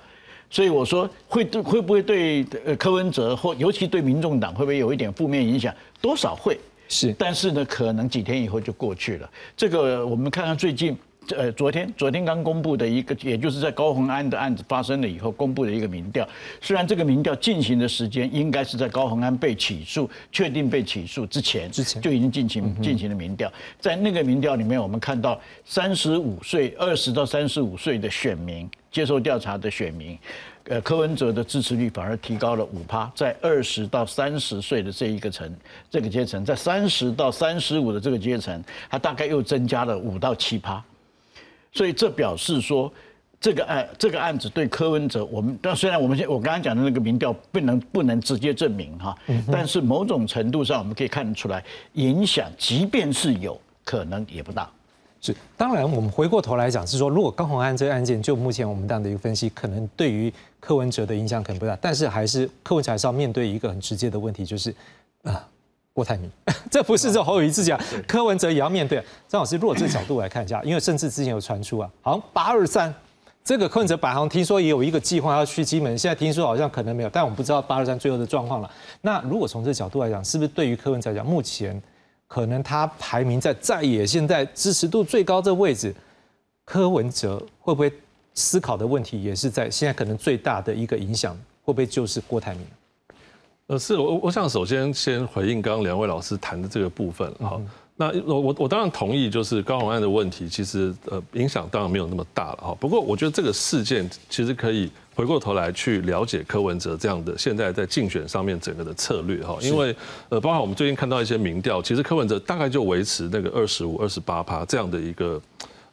所以我说会对会不会对柯文哲或尤其对民众党会不会有一点负面影响？多少会是，但是呢，可能几天以后就过去了。这个我们看看最近，呃，昨天昨天刚公布的一个，也就是在高虹安的案子发生了以后公布的一个民调，虽然这个民调进行的时间应该是在高虹安被起诉、确定被起诉之前，之前就已经进行进行了民调。在那个民调里面，我们看到三十五岁、二十到三十五岁的选民接受调查的选民，呃，柯文哲的支持率反而提高了五趴，在二十到三十岁的这一个层这个阶层，在三十到三十五的这个阶层，它大概又增加了五到七趴。所以这表示说，这个案这个案子对柯文哲，我们但虽然我们我刚刚讲的那个民调不能不能直接证明哈，但是某种程度上我们可以看得出来，影响即便是有可能也不大。是，当然我们回过头来讲是说，如果高虹安这个案件，就目前我们这样的一个分析，可能对于柯文哲的影响可能不大，但是还是柯文哲还是要面对一个很直接的问题，就是啊。郭台铭，这不是这侯友宜自己啊，柯文哲也要面对。张老师，如果这角度来看一下，因为甚至之前有传出啊，好像八二三这个柯文哲本来好像听说也有一个计划要去金门，现在听说好像可能没有，但我们不知道八二三最后的状况了。那如果从这角度来讲，是不是对于柯文哲来讲，目前可能他排名在在野现在支持度最高这位置，柯文哲会不会思考的问题也是在现在可能最大的一个影响，会不会就是郭台铭？呃，是我我想首先先回应刚刚两位老师谈的这个部分哈、嗯。那我我当然同意，就是高虹安的问题，其实呃影响当然没有那么大了哈。不过我觉得这个事件其实可以回过头来去了解柯文哲这样的现在在竞选上面整个的策略哈。因为呃，包括我们最近看到一些民调，其实柯文哲大概就维持那个二十五、二十八趴这样的一个。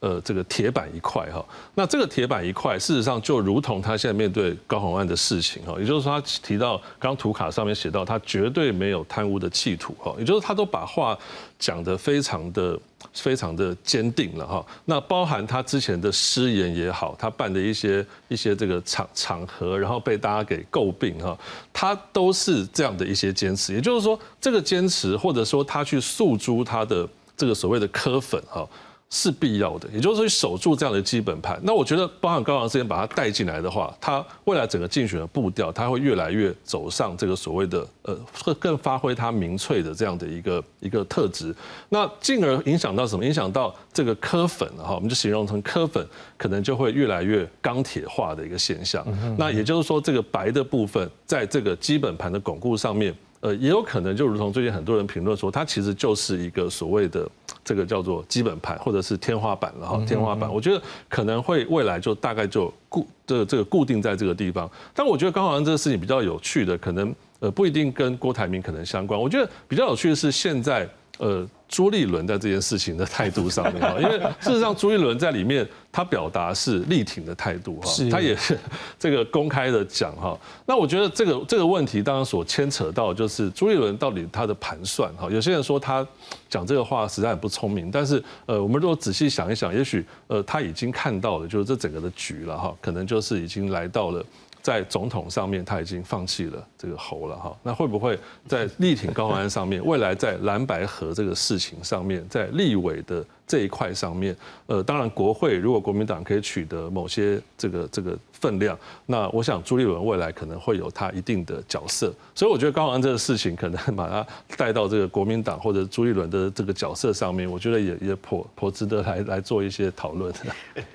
呃，这个铁板一块哈，那这个铁板一块，事实上就如同他现在面对高虹安的事情哈，也就是说他提到刚图卡上面写到，他绝对没有贪污的企图哈，也就是他都把话讲得非常的非常的坚定了哈。那包含他之前的失言也好，他办的一些一些这个场场合，然后被大家给诟病哈，他都是这样的一些坚持，也就是说这个坚持或者说他去诉诸他的这个所谓的柯粉哈。是必要的，也就是说守住这样的基本盘。那我觉得，包含高虹安之前把他带进来的话，他未来整个竞选的步调，他会越来越走上这个所谓的呃，会更发挥他民粹的这样的一个一个特质。那进而影响到什么？影响到这个柯粉哈，我们就形容成柯粉可能就会越来越钢铁化的一个现象。那也就是说，这个白的部分在这个基本盘的巩固上面。呃，也有可能就如同最近很多人评论说，它其实就是一个所谓的这个叫做基本盘或者是天花板了哈，天花板。我觉得可能会未来就大概就固这这个固定在这个地方。但我觉得高虹安这个事情比较有趣的，可能呃不一定跟郭台铭可能相关。我觉得比较有趣的是现在呃朱立伦在这件事情的态度上面哈，因为事实上朱立伦在里面他表达是力挺的态度哈，他也是这个公开的讲哈。那我觉得这个这个问题当然所牵扯到就是朱立伦到底他的盘算哈，有些人说他讲这个话实在很不聪明，但是呃我们如果仔细想一想，也许呃他已经看到了就是这整个的局了哈，可能就是已经来到了。在总统上面，他已经放弃了这个侯了哈。那会不会在力挺高虹安上面，未来在蓝白合这个事情上面，在立委的这一块上面，呃，当然国会如果国民党可以取得某些这个这个分量，那我想朱立伦未来可能会有他一定的角色。所以我觉得高虹安这个事情，可能把他带到这个国民党或者朱立伦的这个角色上面，我觉得也也颇颇值得来来做一些讨论。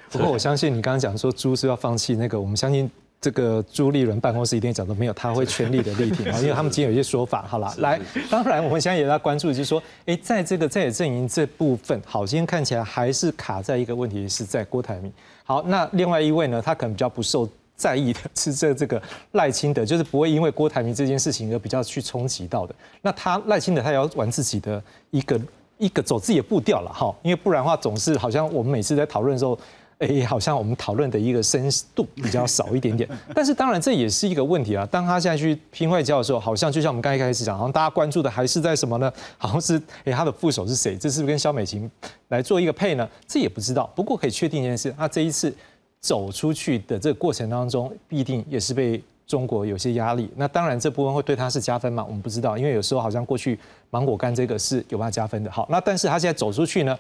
不过我相信你刚刚讲说朱是要放弃那个，我们相信。这个朱立伦办公室一定讲说没有，他会全力的力挺，因为他们今天有一些说法。好了，来，当然我们现在也要关注，就是说，哎、欸，在这个在野阵营这部分，好，今天看起来还是卡在一个问题，是在郭台铭。好，那另外一位呢，他可能比较不受在意的是这这个赖清德，就是不会因为郭台铭这件事情而比较去冲击到的。那他赖清德，他也要玩自己的一个一个走自己的步调了哈，因为不然的话，总是好像我们每次在讨论的时候。哎、欸，好像我们讨论的一个深度比较少一点点，但是当然这也是一个问题啊。当他现在去拼外交的时候，好像就像我们刚才开始讲，好像大家关注的还是在什么呢？好像是哎、欸，他的副手是谁？这是不是跟萧美琴来做一个配呢？这也不知道。不过可以确定一件事，他这一次走出去的这个过程当中，必定也是被中国有些压力。那当然这部分会对他是加分嘛？我们不知道，因为有时候好像过去芒果干这个是有办法加分的。好，那但是他现在走出去呢？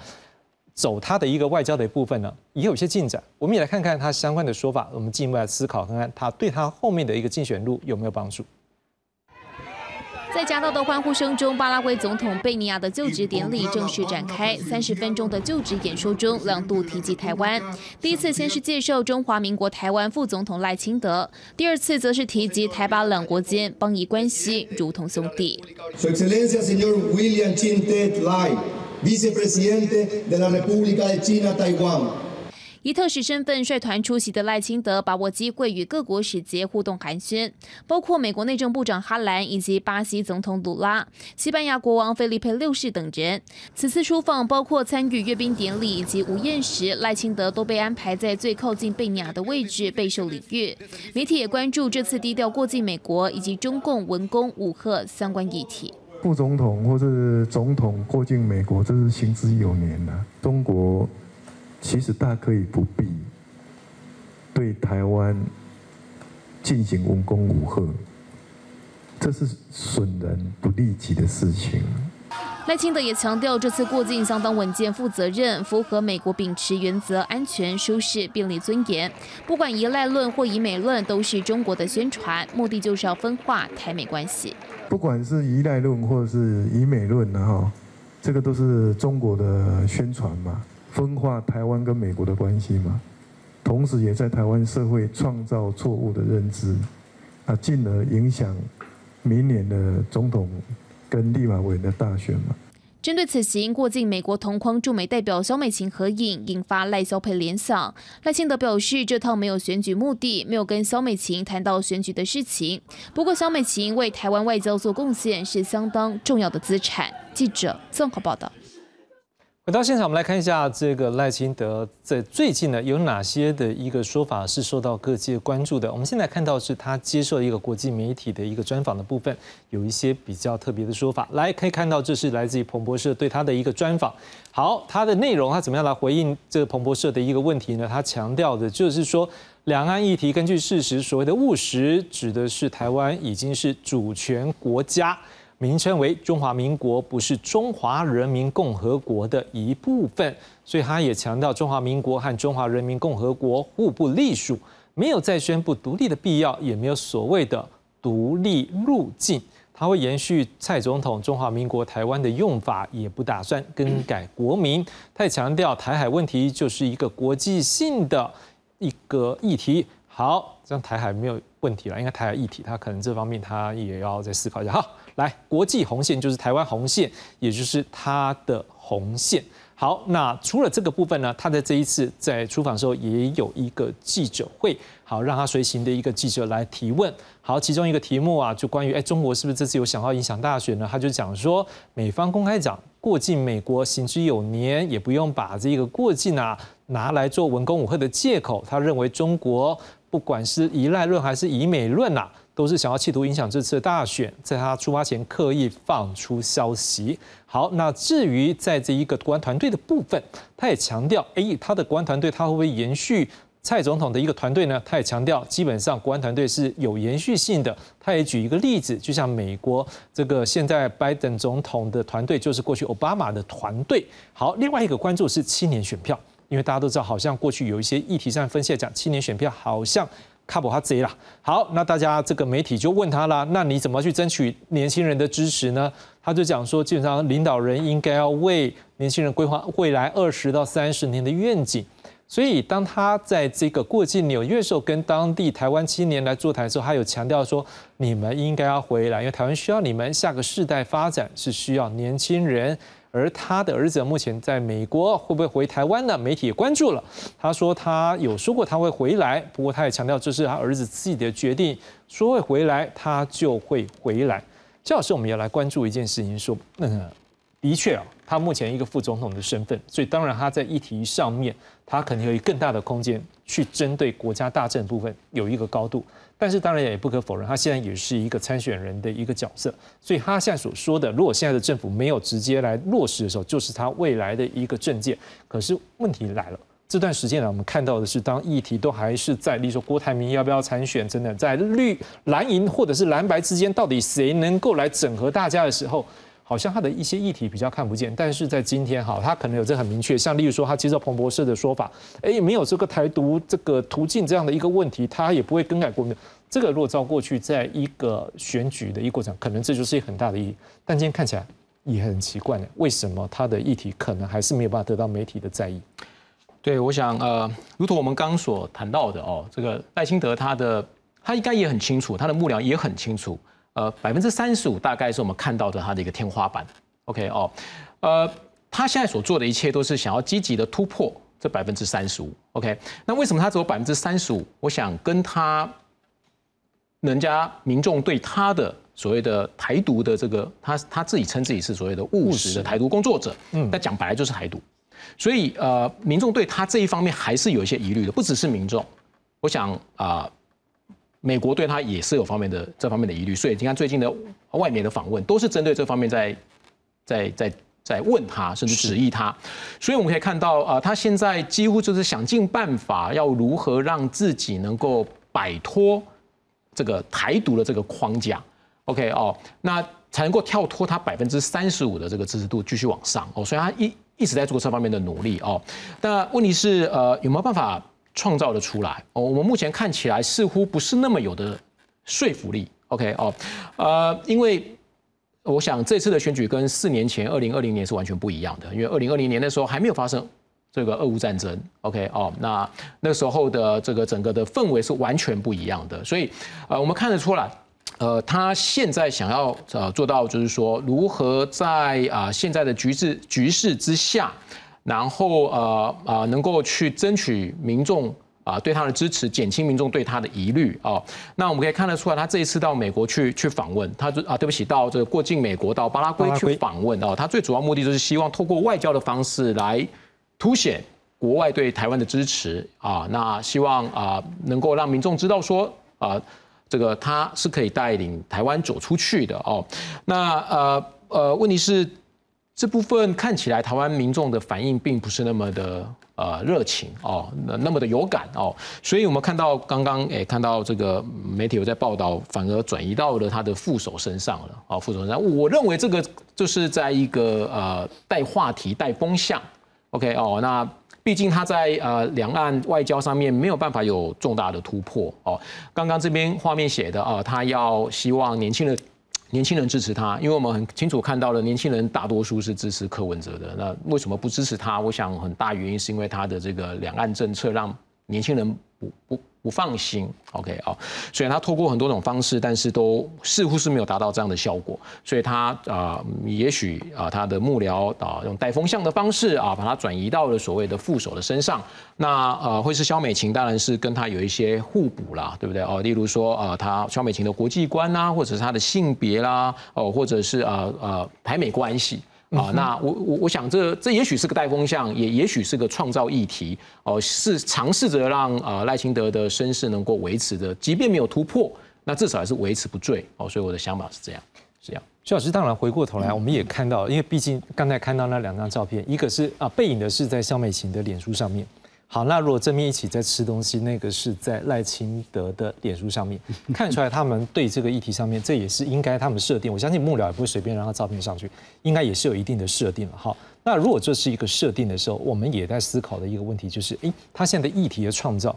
走他的一个外交的一部分呢，也有一些进展。我们也来看看他相关的说法，我们进一步来思考看看他对他后面的一个竞选路有没有帮助。在夹道的欢呼声中，巴拉圭总统贝尼亚的就职典礼正式展开。三十分钟的就职演说中，两度提及台湾。第一次先是介绍中华民国台湾副总统赖清德，第二次则是提及台巴两国间邦谊关系如同兄弟。Vicepresidente de la República de China, Taiwán。以特使身份率团出席的赖清德把握机会与各国使节互动寒暄，包括美国内政部长哈兰以及巴西总统鲁拉、西班牙国王菲利佩六世等人。此次出访包括参与阅兵典礼以及午宴时，赖清德都被安排在最靠近贝尼亚的位置备受礼遇。媒体也关注这次低调过境美国以及中共文攻武吓相关议题。副总统或是总统过境美国，这是行之有年了、啊。中国其实大可以不必对台湾进行文攻武吓，这是损人不利己的事情。赖清德也强调，这次过境相当稳健、负责任，符合美国秉持原则：安全、舒适、便利、尊严。不管依赖论或以美论，都是中国的宣传，目的就是要分化台美关系。不管是依赖论或者是以美论呢，哈，这个都是中国的宣传嘛，分化台湾跟美国的关系嘛，同时也在台湾社会创造错误的认知，啊，进而影响明年的总统。跟立法委员的大选嘛。针对此行过境美国同框驻美代表萧美琴合影，引发赖萧配联想。赖清德表示，这趟没有选举目的，没有跟萧美琴谈到选举的事情。不过，萧美琴为台湾外交做贡献是相当重要的资产。记者曾豪报道。回到现场，我们来看一下这个赖清德在最近呢有哪些的一个说法是受到各界关注的。我们现在看到是他接受一个国际媒体的一个专访的部分，有一些比较特别的说法。来，可以看到这是来自于彭博社对他的一个专访。好，他的内容他怎么样来回应这个彭博社的一个问题呢？他强调的就是说，两岸议题根据事实，所谓的务实指的是台湾已经是主权国家。名称为中华民国，不是中华人民共和国的一部分，所以他也强调中华民国和中华人民共和国互不隶属，没有再宣布独立的必要，也没有所谓的独立路径。他会延续蔡总统中华民国台湾的用法，也不打算更改国名。他也强调台海问题就是一个国际性的一个议题。好，这样台海没有问题了，应该台海议题，他可能这方面他也要再思考一下。好，来，国际红线就是台湾红线，也就是他的红线。好，那除了这个部分呢，他在这一次在出访的时候也有一个记者会，好，让他随行的一个记者来提问。好，其中一个题目啊，就关于哎、欸，中国是不是这次有想要影响大选呢？他就讲说，美方公开讲过境美国行之有年，也不用把这个过境啊拿来做文攻武吓的借口。他认为中国不管是依赖论还是以美论啊，都是想要企图影响这次的大选，在他出发前刻意放出消息。好，那至于在这一个国安团队的部分，他也强调，哎、欸，他的国安团队他会不会延续蔡总统的一个团队呢？他也强调，基本上国安团队是有延续性的。他也举一个例子，就像美国这个现在拜登总统的团队就是过去奥巴马的团队。好，另外一个关注是青年选票，因为大家都知道，好像过去有一些议题上分析来讲，青年选票好像。卡布哈贼啦，好，那大家这个媒体就问他啦，那你怎么去争取年轻人的支持呢？他就讲说，基本上领导人应该要为年轻人规划未来二十到三十年的愿景。所以当他在这个过境纽约的时候，跟当地台湾青年来座谈的时候，他有强调说，你们应该要回来，因为台湾需要你们，下个世代发展是需要年轻人。而他的儿子目前在美国，会不会回台湾呢？媒体也关注了。他说他有说过他会回来，不过他也强调这是他儿子自己的决定，说会回来他就会回来。这老师，我们要来关注一件事情，说，嗯，的确啊，他目前一个副总统的身份，所以当然他在议题上面，他肯定有更大的空间去针对国家大政部分有一个高度。但是当然也不可否认，他现在也是一个参选人的一个角色，所以他现在所说的，如果现在的政府没有直接来落实的时候，就是他未来的一个政见。可是问题来了，这段时间呢，我们看到的是，当议题都还是在，例如说郭台铭要不要参选，真的在绿蓝银或者是蓝白之间，到底谁能够来整合大家的时候，好像他的一些议题比较看不见。但是在今天哈，他可能有这很明确，像例如说他接受彭博士的说法，哎，没有这个台独这个途径这样的一个问题，他也不会更改国民。这个若照过去在一个选举的一个过程，可能这就是一个很大的意义。但今天看起来也很奇怪呢，为什么他的议题可能还是没有办法得到媒体的在意？对，我想呃，如同我们刚所谈到的哦，这个赖清德他的他应该也很清楚，他的幕僚也很清楚。呃，百分之三十五大概是我们看到的它的一个天花板。OK 哦，呃，他现在所做的一切都是想要积极的突破这百分之三十五。OK， 那为什么他只有百分之三十五？我想跟他人家民众对他的所谓的台独的这个，他他自己称自己是所谓的务实的台独工作者，嗯，但讲白了就是台独。所以呃，民众对他这一方面还是有一些疑虑的，不只是民众，我想啊。呃美国对他也是有方面的这方面的疑虑，所以你看最近的外媒的访问都是针对这方面在在在在问他，甚至质疑他。所以我们可以看到，呃，他现在几乎就是想尽办法要如何让自己能够摆脱这个台独的这个框架。OK 哦，那才能够跳脱他百分之三十五的这个支持度继续往上哦。所以他一一直在做这方面的努力哦。但问题是，呃，有没有办法？创造的出来哦，我们目前看起来似乎不是那么有的说服力。OK 哦，呃，因为我想这次的选举跟四年前二零二零年是完全不一样的，因为二零二零年那时候还没有发生这个俄乌战争。OK 哦，那那时候的这个整个的氛围是完全不一样的，所以呃，我们看得出来，呃，他现在想要呃做到就是说如何在啊、呃、现在的局势局势之下。然后呃啊、呃，能够去争取民众啊、呃、对他的支持，减轻民众对他的疑虑啊、哦。那我们可以看得出来，他这一次到美国去去访问，他就啊对不起，到这个过境美国到巴拉圭去访问啊、哦，他最主要目的就是希望透过外交的方式来凸显国外对台湾的支持啊。那希望啊、呃、能够让民众知道说啊、呃、这个他是可以带领台湾走出去的哦。那呃呃问题是。这部分看起来台湾民众的反应并不是那么的呃热情哦，那么的有感哦，所以我们看到刚刚诶看到这个媒体有在报道，反而转移到了他的副手身上了啊、哦，副手身上，我认为这个就是在一个呃带话题带风向 ，OK 哦，那毕竟他在呃两岸外交上面没有办法有重大的突破哦，刚刚这边画面写的啊、哦，他要希望年轻人。年轻人支持他，因为我们很清楚看到了，年轻人大多数是支持柯文哲的。那为什么不支持他？我想很大原因是因为他的这个两岸政策让年轻人不不不放心。OK 哦，所以他透过很多种方式，但是都似乎是没有达到这样的效果。所以他啊、呃，也许啊、呃，他的幕僚啊、呃，用带风向的方式啊、呃，把他转移到了所谓的副手的身上。那呃，会是萧美琴，当然是跟他有一些互补啦，对不对？哦，例如说呃，他萧美琴的国际观啦、啊，或者是他的性别啦，哦，或者是呃呃台美关系啊、呃嗯。那我我我想这这也许是个带风向，也也许是个创造议题哦、呃，是尝试着让呃赖清德的身世能够维持的，即便没有突破，那至少还是维持不坠哦。所以我的想法是这样，是这样。徐老师，当然回过头来，我们也看到，因为毕竟刚才看到那两张照片，一个是啊背影的是在萧美琴的脸书上面。好，那如果正面一起在吃东西，那个是在赖清德的脸书上面，看出来他们对这个议题上面，这也是应该他们设定。我相信幕僚也不会随便让他照片上去，应该也是有一定的设定了。好，那如果这是一个设定的时候，我们也在思考的一个问题就是，哎、欸，他现在的议题的创造。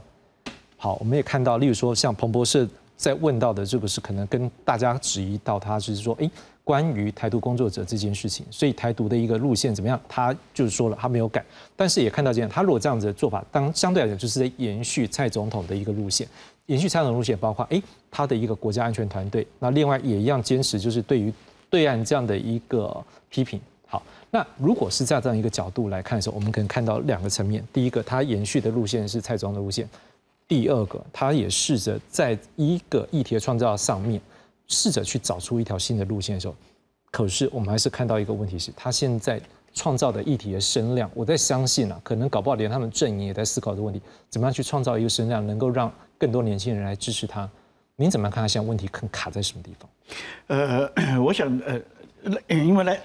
好，我们也看到，例如说像彭博社在问到的这个是可能跟大家质疑到他就是说，哎、欸，关于台独工作者这件事情，所以台独的一个路线怎么样？他就是说了，他没有改，但是也看到这样，他如果这样子的做法，当相对来讲就是在延续蔡总统的一个路线。延续蔡总统路线，包括哎、欸、他的一个国家安全团队，那另外也一样坚持就是对于对岸这样的一个批评。好，那如果是在这样一个角度来看的时候，我们可能看到两个层面：第一个，他延续的路线是蔡总统的路线；第二个，他也试着在一个议题的创造上面，试着去找出一条新的路线的时候，可是我们还是看到一个问题是，他现在创造的议题的声量，我在相信啊，可能搞不好连他们阵营也在思考这个问题：怎么样去创造一个声量，能够让更多年轻人来支持他？您怎么样看他现在问题更卡在什么地方？呃，我想呃。因为赖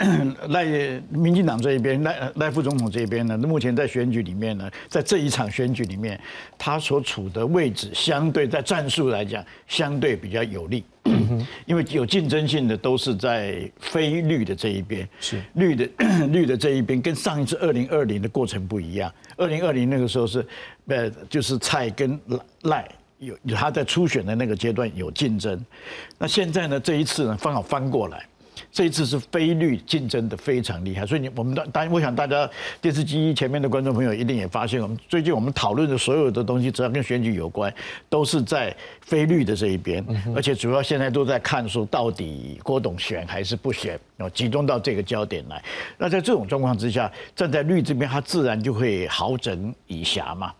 赖民进党这一边，赖赖副总统这一边呢，目前在选举里面呢，在这一场选举里面，他所处的位置相对在战术来讲，相对比较有利，因为有竞争性的都是在非绿的这一边，是绿的绿的这一边，跟上一次二零二零的过程不一样，二零二零那个时候是呃就是蔡跟赖。有他在初选的那个阶段有竞争，那现在呢这一次呢刚好翻过来。这一次是非绿竞争的非常厉害，所以我们当我想大家电视机前面的观众朋友一定也发现，我们最近我们讨论的所有的东西，只要跟选举有关，都是在非绿的这一边，而且主要现在都在看说到底郭董选还是不选，集中到这个焦点来。那在这种状况之下，站在绿这边，他自然就会好整以暇嘛。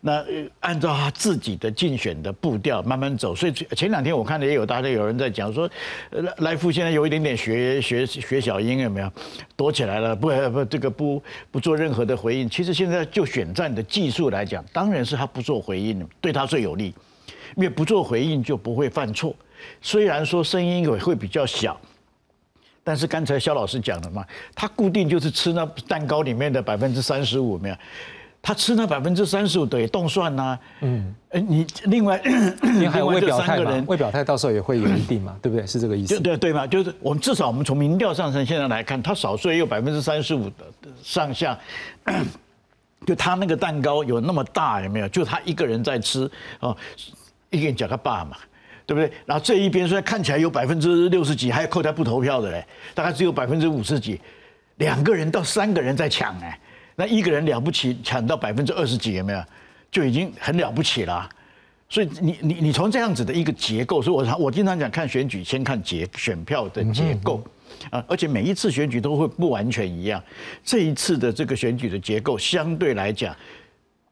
那按照他自己的竞选的步调慢慢走，所以前两天我看了也有大家有人在讲说，赖副现在有一点点学学学小英有没有躲起来了，不不这个不不做任何的回应。其实现在就选战的技术来讲，当然是他不做回应对他最有利，因为不做回应就不会犯错，虽然说声音也会比较小。但是刚才萧老师讲了嘛，他固定就是吃那蛋糕里面的百分之三十五没有。他吃那百分之三十五的也动算呐、啊，嗯，你另外另外未表态嘛，未表态到时候也会有一定嘛，对不对？是这个意思。对对对嘛，就是我们至少我们从民调上现在来看，他少说也有百分之三十五的上下，就他那个蛋糕有那么大有没有？就他一个人在吃哦，一个人讲个爸嘛。对不对？然后这一边虽然看起来有百分之六十几，还有扣他不投票的嘞，大概只有百分之五十几，两个人到三个人在抢哎。那一个人了不起，抢到百分之二十几有没有，就已经很了不起了、啊。所以你你你从这样子的一个结构，所以我我经常讲看选举，先看结选票的结构啊，而且每一次选举都会不完全一样。这一次的这个选举的结构，相对来讲，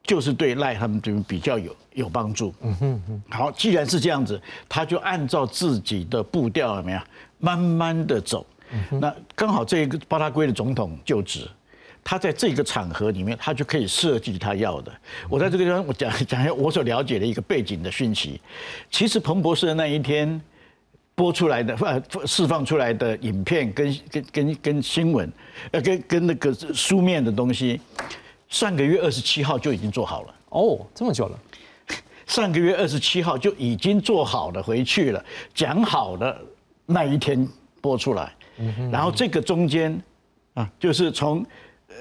就是对赖他们这边比较有有帮助。嗯哼哼。好，既然是这样子，他就按照自己的步调有没有，慢慢的走。那刚好这个巴拉圭的总统就职。他在这个场合里面，他就可以设计他要的。我在这个地方，我讲讲一下我所了解的一个背景的讯息。其实彭博士的那一天播出来的、呃、释放出来的影片跟跟跟跟新闻，呃，跟跟那个书面的东西，上个月二十七号就已经做好了。哦，这么久了。上个月二十七号就已经做好了，回去了，讲好了那一天播出来。然后这个中间啊，就是从。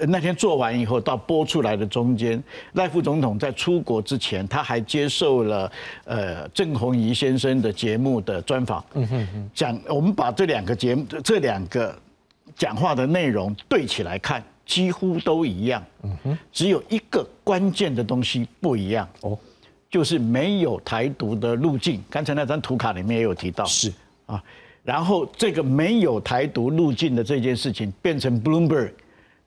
那天做完以后，到播出来的中间，赖副总统在出国之前，他还接受了呃郑鸿仪先生的节目的专访，讲我们把这两个节目这两个讲话的内容对起来看，几乎都一样，只有一个关键的东西不一样，哦，就是没有台独的路径。刚才那张图卡里面也有提到，是啊，然后这个没有台独路径的这件事情，变成 Bloomberg。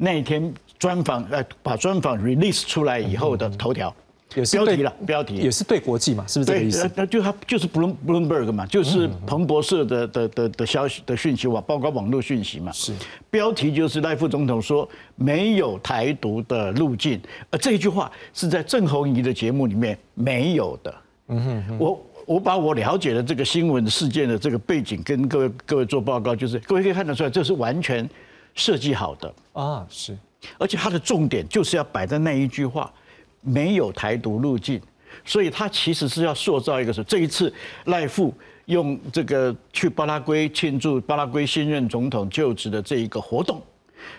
那一天专访，呃，把专访 release 出来以后的头条，也是标题了，标题也是对国际嘛，是不是这个意思？那就他就是 Bloomberg 嘛，就是彭博社的的的的消息的讯息嘛，包括网络讯息嘛。是标题就是赖副总统说没有台独的路径，而这一句话是在郑鸿仪的节目里面没有的。嗯哼，我。我把我了解的这个新闻事件的这个背景跟各位各位做报告，就是各位可以看得出来，这是完全设计好的啊，是，而且它的重点就是要摆在那一句话，没有台独路径，所以它其实是要塑造一个，这一次赖副用这个去巴拉圭庆祝巴拉圭新任总统就职的这一个活动。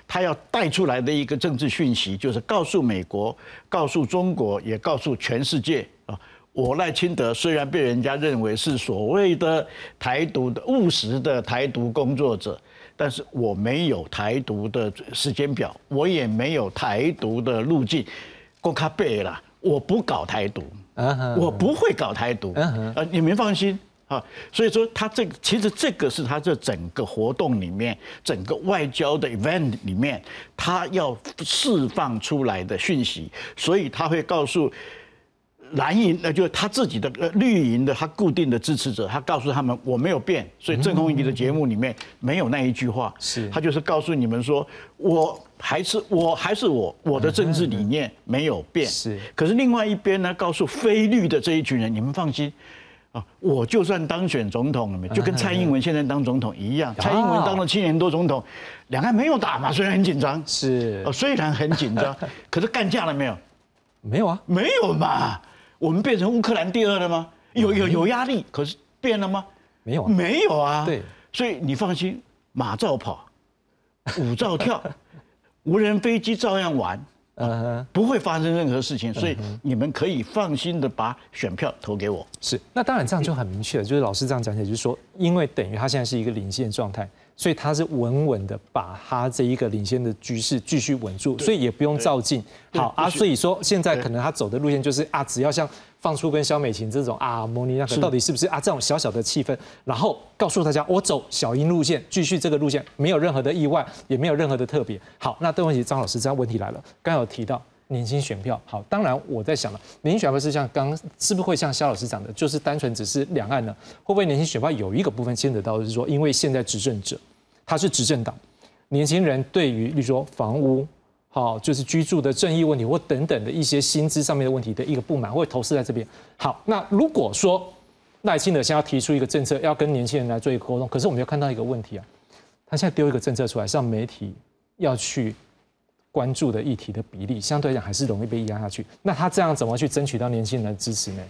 他要带出来的一个政治讯息，就是告诉美国、告诉中国，也告诉全世界啊，我赖清德虽然被人家认为是所谓的台独的务实的台独工作者，但是我没有台独的时间表，我也没有台独的路径，公开背了，我不搞台独， uh huh. 我不会搞台独， uh huh. 你们放心。啊，所以说他这个其实这个是他这整个活动里面，整个外交的 event 里面，他要释放出来的讯息，所以他会告诉蓝营，那就是他自己的绿营的他固定的支持者，他告诉他们我没有变，所以郑鸿仪的节目里面没有那一句话，是他就是告诉你们说我。还是我，还是我，我的政治理念没有变。是，可是另外一边呢，告诉非绿的这一群人，你们放心，啊，我就算当选总统了，就跟蔡英文现在当总统一样。蔡英文当了七年多总统，两岸没有打嘛，虽然很紧张，是，哦，虽然很紧张，可是干架了没有？没有啊，没有嘛。我们变成乌克兰第二了吗？有有有压力，可是变了吗？没有，没有啊。对，所以你放心，马照跑，舞照跳。无人飞机照样玩，嗯，不会发生任何事情，所以你们可以放心的把选票投给我。是，那当然这样就很明确了，就是老师这样讲起来，就是说，因为等于他现在是一个领先状态，所以他是稳稳的把他这一个领先的局势继续稳住，所以也不用照进。好啊，所以说现在可能他走的路线就是啊，只要像放出跟萧美琴这种啊模拟那个到底是不是啊这种小小的气氛，然后告诉大家我走小英路线，继续这个路线，没有任何的意外，也没有任何的特别。好，那邓文琪张老师，这样问题来了，刚有提到年轻选票，好，当然我在想了，年轻选票是像刚是不是会像萧老师讲的，就是单纯只是两岸呢，会不会年轻选票有一个部分牵扯到是说，因为现在执政者他是执政党，年轻人对于例如说房屋。好，就是居住的正义问题或等等的一些薪资上面的问题的一个不满，会投射在这边。好，那如果说赖清德现在要提出一个政策，要跟年轻人来做一个沟通，可是我们要看到一个问题啊，他现在丢一个政策出来，让媒体要去关注的议题的比例，相对来讲还是容易被压下去。那他这样怎么去争取到年轻人的支持呢？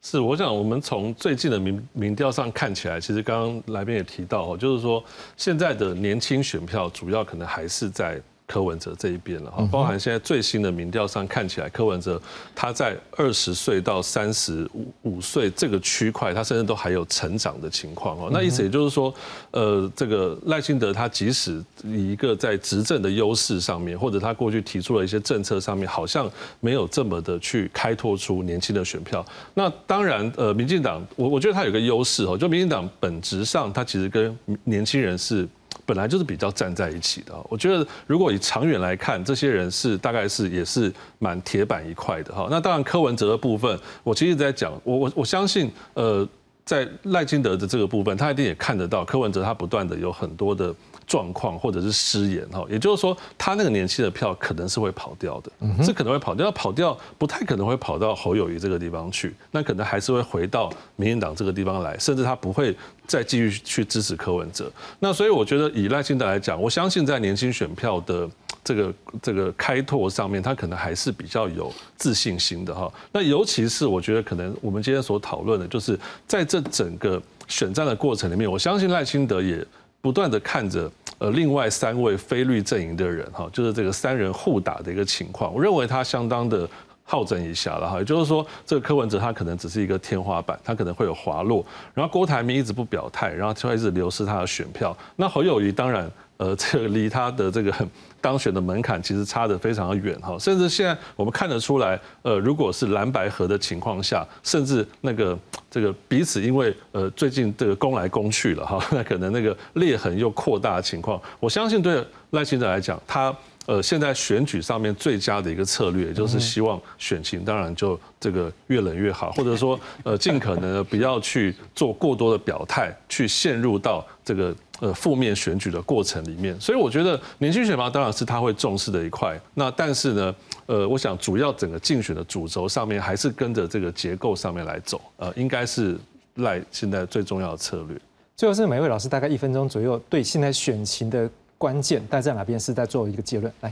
是，我想我们从最近的民民调上看起来，其实刚刚来宾也提到，就是说现在的年轻选票主要可能还是在。柯文哲这一边了哈，包含现在最新的民调上看起来，柯文哲他在二十岁到三十五岁这个区块，他甚至都还有成长的情况哦。那意思也就是说，呃，这个赖清德他即使以一个在执政的优势上面，或者他过去提出了一些政策上面，好像没有这么的去开拓出年轻的选票。那当然，呃，民进党，我我觉得他有个优势哦，就民进党本质上他其实跟年轻人是。本来就是比较站在一起的，我觉得如果以长远来看，这些人是大概是也是蛮铁板一块的哈。那当然柯文哲的部分，我其实在讲，我我我相信，呃，在赖清德的这个部分，他一定也看得到柯文哲他不断的有很多的。状况或者是失言哈，也就是说，他那个年轻的票可能是会跑掉的，这可能会跑掉，跑掉不太可能会跑到侯友宜这个地方去，那可能还是会回到民进党这个地方来，甚至他不会再继续去支持柯文哲。那所以我觉得以赖清德来讲，我相信在年轻选票的这个这个开拓上面，他可能还是比较有自信心的哈。那尤其是我觉得可能我们今天所讨论的，就是在这整个选战的过程里面，我相信赖清德也。不断的看着，呃，另外三位非绿阵营的人哈，就是这个三人互打的一个情况，我认为他相当的好整一下了哈，也就是说，这个柯文哲他可能只是一个天花板，他可能会有滑落，然后郭台铭一直不表态，然后就一直流失他的选票，那侯友宜当然。呃，这个离他的这个当选的门槛其实差得非常的远哈，甚至现在我们看得出来，呃，如果是蓝白合的情况下，甚至那个这个彼此因为呃最近这个攻来攻去了哈，那可能那个裂痕又扩大的情况，我相信对赖清德来讲，他。呃，现在选举上面最佳的一个策略，就是希望选情当然就这个越冷越好，或者说呃，尽可能不要去做过多的表态，去陷入到这个呃负面选举的过程里面。所以我觉得年轻选民当然是他会重视的一块。那但是呢，呃，我想主要整个竞选的主轴上面还是跟着这个结构上面来走，呃，应该是赖现在最重要的策略。最后是每位老师大概一分钟左右对现在选情的。关键但在哪边是在做一个结论来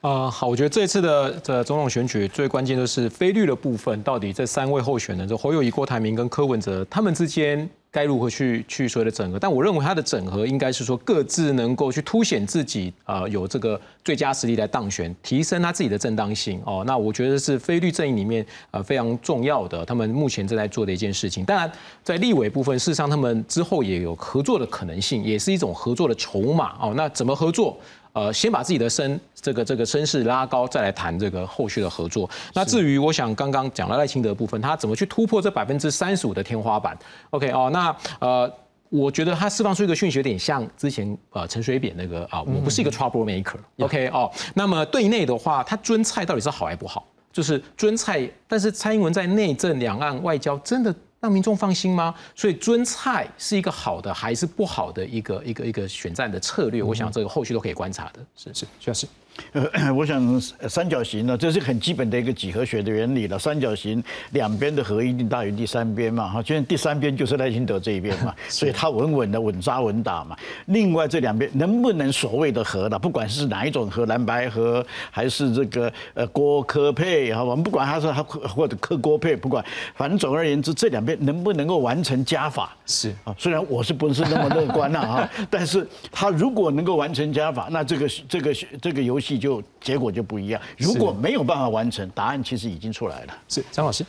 啊？好，我觉得这次的这总统选举最关键就是非绿的部分，到底这三位候选人，就侯友宜、郭台铭跟柯文哲，他们之间该如何去去所谓的整合？但我认为它的整合应该是说各自能够去凸显自己啊、呃、有这个最佳实力来当选，提升他自己的正当性哦。那我觉得是非绿阵营里面呃非常重要的，他们目前正在做的一件事情。当然，在立委部分，事实上他们之后也有合作的可能性，也是一种合作的筹码哦。那怎么合作？呃，先把自己的身这个这个身世拉高，再来谈这个后续的合作。那至于我想刚刚讲了赖清德的部分，他怎么去突破这百分之三十五的天花板 ？OK 哦，那呃。我觉得他释放出一个讯息，有点像之前呃陈水扁那个啊，我不是一个 trouble maker，OK、okay? 哦。那么对内的话，他尊蔡到底是好还不好？就是尊蔡，但是蔡英文在内政、两岸、外交真的让民众放心吗？所以尊蔡是一个好的还是不好的一个一个一个选战的策略？我想这个后续都可以观察的。是是，徐老师。呃，我想三角形呢，这是很基本的一个几何学的原理了。三角形两边的和一定大于第三边嘛，哈，就是第三边就是赖清德这一边嘛，所以他稳稳的稳扎稳打嘛。另外这两边能不能所谓的和了，不管是哪一种和，蓝白和还是这个呃郭柯配哈，我们不管他是他或者柯郭配，不管，反正总而言之，这两边能不能够完成加法是啊，虽然我是不是那么乐观了哈，但是他如果能够完成加法，那这个这个这个游戏。就结果就不一样。如果没有办法完成，答案其实已经出来了。是张老师，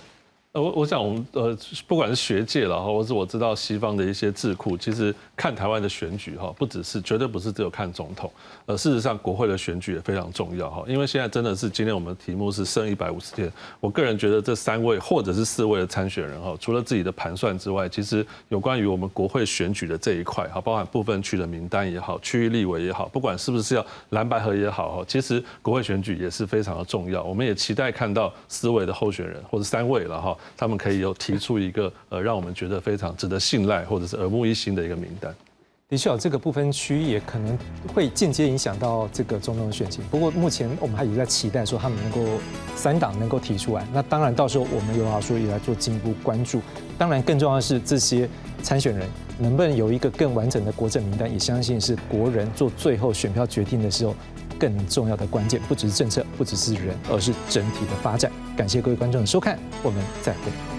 呃，我我想我们呃，不管是学界啦，或是我知道西方的一些智库，其实看台湾的选举哈，不只是绝对不是只有看总统，呃，事实上国会的选举也非常重要哈，因为现在真的是今天我们的题目是剩一百五十天，我个人觉得这三位或者是四位的参选人哈，除了自己的盘算之外，其实有关于我们国会选举的这一块哈，包含部分区的名单也好，区域立委也好，不管是不是要蓝白合也好哈，其实国会选举也是非常的重要，我们也期待看到四位的候选人或者三位了哈。他们可以有提出一个呃，让我们觉得非常值得信赖或者是耳目一新的一个名单。的确，这个部分区也可能会间接影响到这个总统的选情。不过目前我们还也在期待说他们能够三党能够提出来。那当然到时候我们有好说也来做进一步关注。当然更重要的是这些参选人能不能有一个更完整的国政名单，也相信是国人做最后选票决定的时候更重要的关键，不只是政策，不只是人，而是整体的发展。感谢各位观众的收看，我们再会。